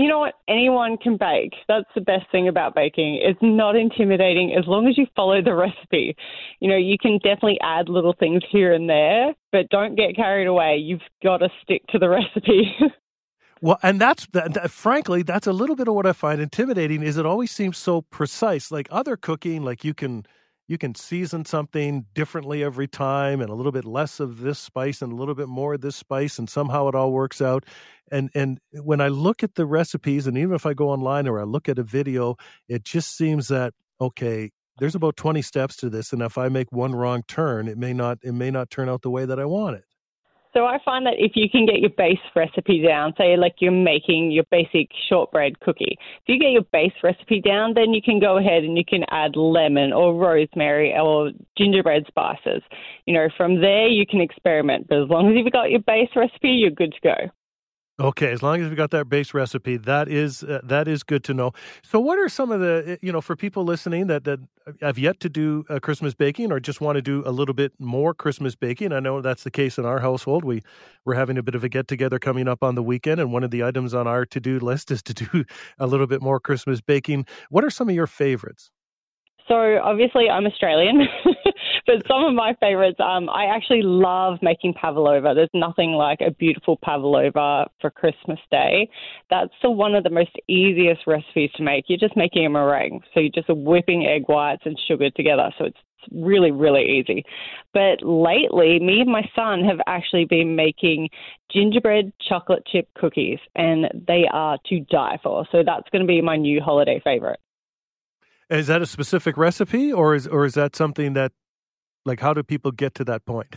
You know what? Anyone can bake. That's the best thing about baking. It's not intimidating as long as you follow the recipe. You know, you can definitely add little things here and there, but don't get carried away. You've got to stick to the recipe. Well, and that's, that, that, frankly, that's a little bit of what I find intimidating is it always seems so precise. Like other cooking, like you can you can season something differently every time and a little bit less of this spice and a little bit more of this spice, and somehow it all works out. And and when I look at the recipes, and even if I go online or I look at a video, it just seems that, okay, there's about twenty steps to this, and if I make one wrong turn, it may not it may not turn out the way that I want it. So I find that if you can get your base recipe down, say like you're making your basic shortbread cookie, if you get your base recipe down, then you can go ahead and you can add lemon or rosemary or gingerbread spices. You know, from there you can experiment. But as long as you've got your base recipe, you're good to go. Okay, as long as we've got that base recipe, that is uh, that is good to know. So what are some of the, you know, for people listening that, that have yet to do uh, Christmas baking or just want to do a little bit more Christmas baking? I know that's the case in our household. We, we're having a bit of a get-together coming up on the weekend, and one of the items on our to-do list is to do a little bit more Christmas baking. What are some of your favorites? So obviously I'm Australian, but some of my favorites, um, I actually love making pavlova. There's nothing like a beautiful pavlova for Christmas Day. That's the, one of the most easiest recipes to make. You're just making a meringue. So you're just whipping egg whites and sugar together. So it's really, really easy. But lately, me and my son have actually been making gingerbread chocolate chip cookies, and they are to die for. So that's going to be my new holiday favorite. Is that a specific recipe, or is or is that something that, like, how do people get to that point?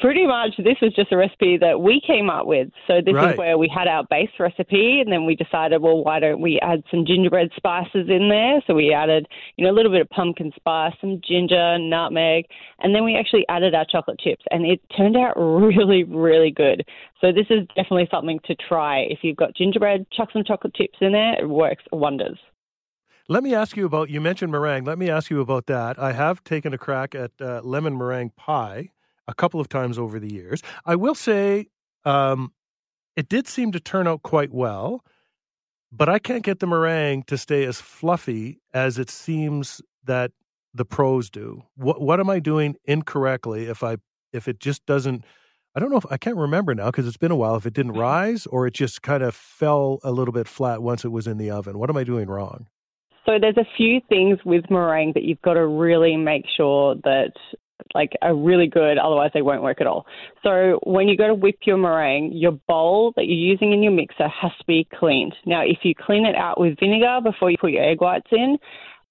Pretty much, this was just a recipe that we came up with. So this right. is where we had our base recipe, and then we decided, well, why don't we add some gingerbread spices in there? So we added, you know, a little bit of pumpkin spice, some ginger, nutmeg, and then we actually added our chocolate chips, and it turned out really, really good. So this is definitely something to try. If you've got gingerbread, chuck some chocolate chips in there. It works wonders. Let me ask you about, you mentioned meringue. Let me ask you about that. I have taken a crack at uh, lemon meringue pie a couple of times over the years. I will say um, it did seem to turn out quite well, but I can't get the meringue to stay as fluffy as it seems that the pros do. What, what am I doing incorrectly if I if it just doesn't, I don't know if, I can't remember now because it's been a while, if it didn't rise or it just kind of fell a little bit flat once it was in the oven. What am I doing wrong? So there's a few things with meringue that you've got to really make sure that like are really good, otherwise they won't work at all. So when you go to whip your meringue, your bowl that you're using in your mixer has to be cleaned. Now, if you clean it out with vinegar before you put your egg whites in,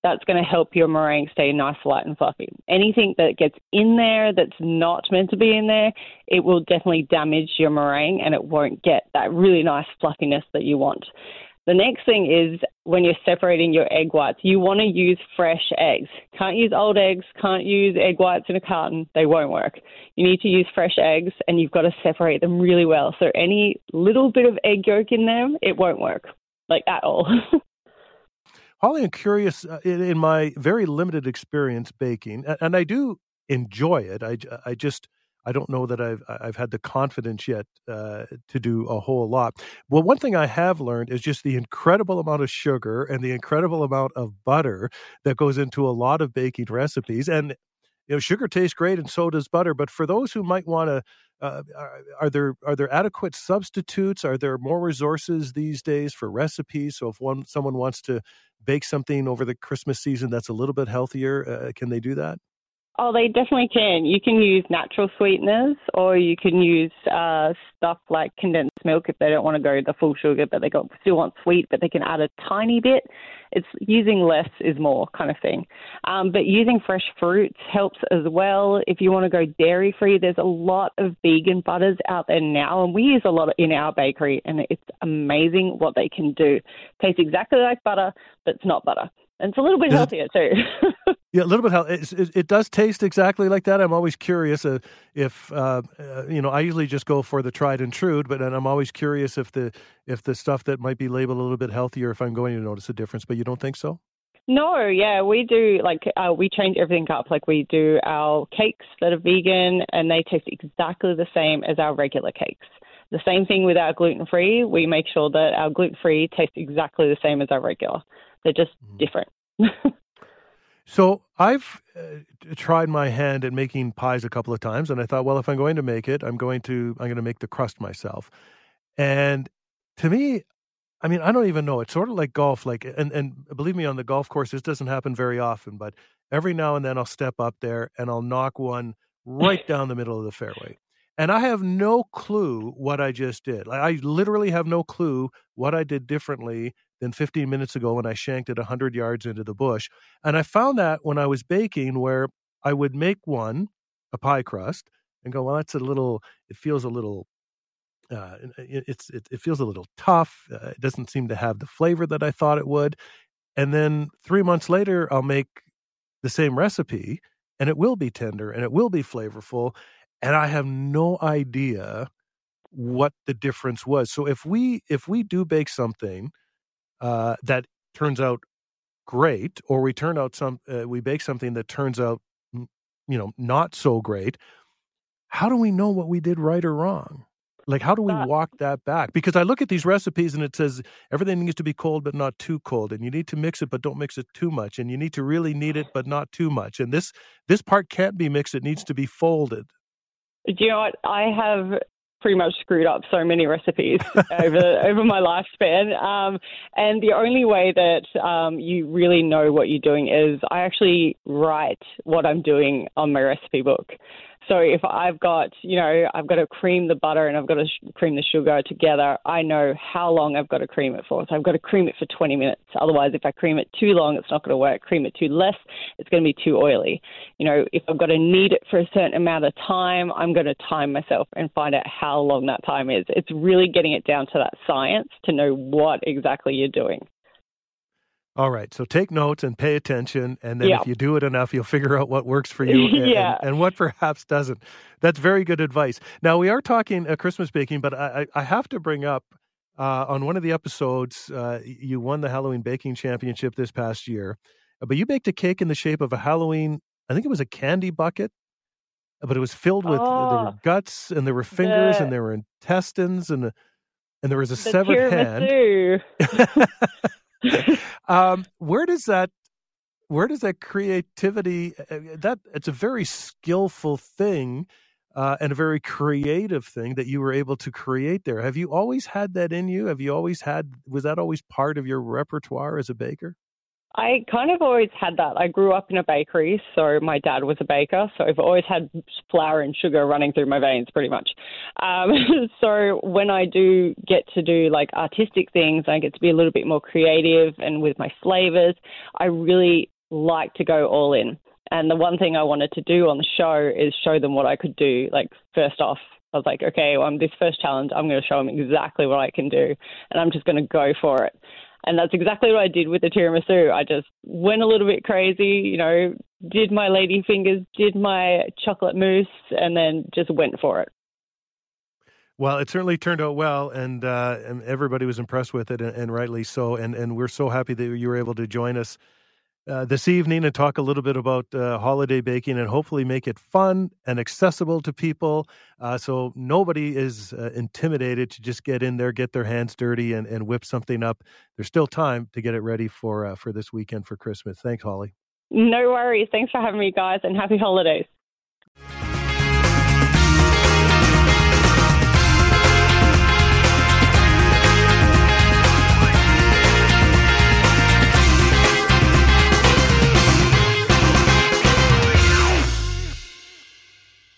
that's going to help your meringue stay nice, light and fluffy. Anything that gets in there that's not meant to be in there, it will definitely damage your meringue and it won't get that really nice fluffiness that you want. The next thing is when you're separating your egg whites, you want to use fresh eggs. Can't use old eggs, can't use egg whites in a carton. They won't work. You need to use fresh eggs and you've got to separate them really well. So any little bit of egg yolk in them, it won't work, like at all. Hollie, I'm curious, uh, in, in my very limited experience baking, and, and I do enjoy it. I, I just... I don't know that I've I've had the confidence yet uh, to do a whole lot. Well, one thing I have learned is just the incredible amount of sugar and the incredible amount of butter that goes into a lot of baking recipes. And you know, sugar tastes great, and so does butter. But for those who might want to, uh, are, are there are there adequate substitutes? Are there more resources these days for recipes? So if one someone wants to bake something over the Christmas season that's a little bit healthier, uh, can they do that? Oh, they definitely can. You can use natural sweeteners or you can use uh, stuff like condensed milk if they don't want to go the full sugar, but they got, still want sweet, but they can add a tiny bit. It's using less is more kind of thing. Um, but using fresh fruits helps as well. If you want to go dairy-free, there's a lot of vegan butters out there now, and we use a lot in our bakery, and it's amazing what they can do. Tastes exactly like butter, but it's not butter. And it's a little bit healthier too. Yeah, a little bit healthier. It, it does taste exactly like that. I'm always curious uh, if uh, uh, you know. I usually just go for the tried and true, but and I'm always curious if the if the stuff that might be labeled a little bit healthier, if I'm going to notice a difference. But you don't think so? No, yeah, we do. Like uh, we change everything up. Like we do our cakes that are vegan, and they taste exactly the same as our regular cakes. The same thing with our gluten-free. We make sure that our gluten-free tastes exactly the same as our regular. They're just different. So I've uh, tried my hand at making pies a couple of times, and I thought, well, if I'm going to make it, I'm going to I'm going to make the crust myself. And to me, I mean, I don't even know. It's sort of like golf. Like, and and believe me, on the golf course, this doesn't happen very often. But every now and then, I'll step up there and I'll knock one right down the middle of the fairway. And I have no clue what I just did. I literally have no clue what I did differently than fifteen minutes ago when I shanked it one hundred yards into the bush. And I found that when I was baking, where I would make one, a pie crust, and go, well, that's a little, it feels a little, uh, it, it's, it, it feels a little tough. Uh, it doesn't seem to have the flavor that I thought it would. And then three months later, I'll make the same recipe and it will be tender and it will be flavorful. And I have no idea what the difference was. So if we, if we do bake something uh, that turns out great, or we turn out some, uh, we bake something that turns out, you know, not so great, how do we know what we did right or wrong? Like, how do we walk that back? Because I look at these recipes and it says everything needs to be cold, but not too cold. And you need to mix it, but don't mix it too much. And you need to really knead it, but not too much. And this, this part can't be mixed. It needs to be folded. Do you know what? I have pretty much screwed up so many recipes over over my lifespan. Um, and the only way that um, you really know what you're doing is I actually write what I'm doing on my recipe book. So if I've got, you know, I've got to cream the butter and I've got to sh- cream the sugar together, I know how long I've got to cream it for. So I've got to cream it for twenty minutes. Otherwise, if I cream it too long, it's not going to work. Cream it too less, it's going to be too oily. You know, if I've got to knead it for a certain amount of time, I'm going to time myself and find out how long that time is. It's really getting it down to that science to know what exactly you're doing. All right. So take notes and pay attention. And then yeah. if you do it enough, you'll figure out what works for you and, yeah. and, and what perhaps doesn't. That's very good advice. Now, we are talking uh, Christmas baking, but I, I have to bring up uh, on one of the episodes, uh, you won the Halloween Baking Championship this past year, but you baked a cake in the shape of a Halloween, I think it was a candy bucket, but it was filled with oh, there were guts and there were fingers the, and there were intestines and, and there was a the severed hand. um, where does that, where does that creativity, that it's a very skillful thing uh, and a very creative thing that you were able to create there. Have you always had that in you? Have you always had, was that always part of your repertoire as a baker? I kind of always had that. I grew up in a bakery, so my dad was a baker, so I've always had flour and sugar running through my veins pretty much. Um, so when I do get to do like artistic things, I get to be a little bit more creative and with my flavors, I really like to go all in. And the one thing I wanted to do on the show is show them what I could do. Like first off, I was like, okay, well, this first challenge, I'm going to show them exactly what I can do, and I'm just going to go for it. And that's exactly what I did with the tiramisu. I just went a little bit crazy, you know, did my lady fingers, did my chocolate mousse, and then just went for it. Well, it certainly turned out well, and uh, and everybody was impressed with it, and, and rightly so. And, and we're so happy that you were able to join us uh, this evening and talk a little bit about uh, holiday baking and hopefully make it fun and accessible to people uh, so nobody is uh, intimidated to just get in there, get their hands dirty and, and whip something up. There's still time to get it ready for uh, for this weekend for Christmas. Thanks, Hollie. No worries. Thanks for having me, guys, and happy holidays.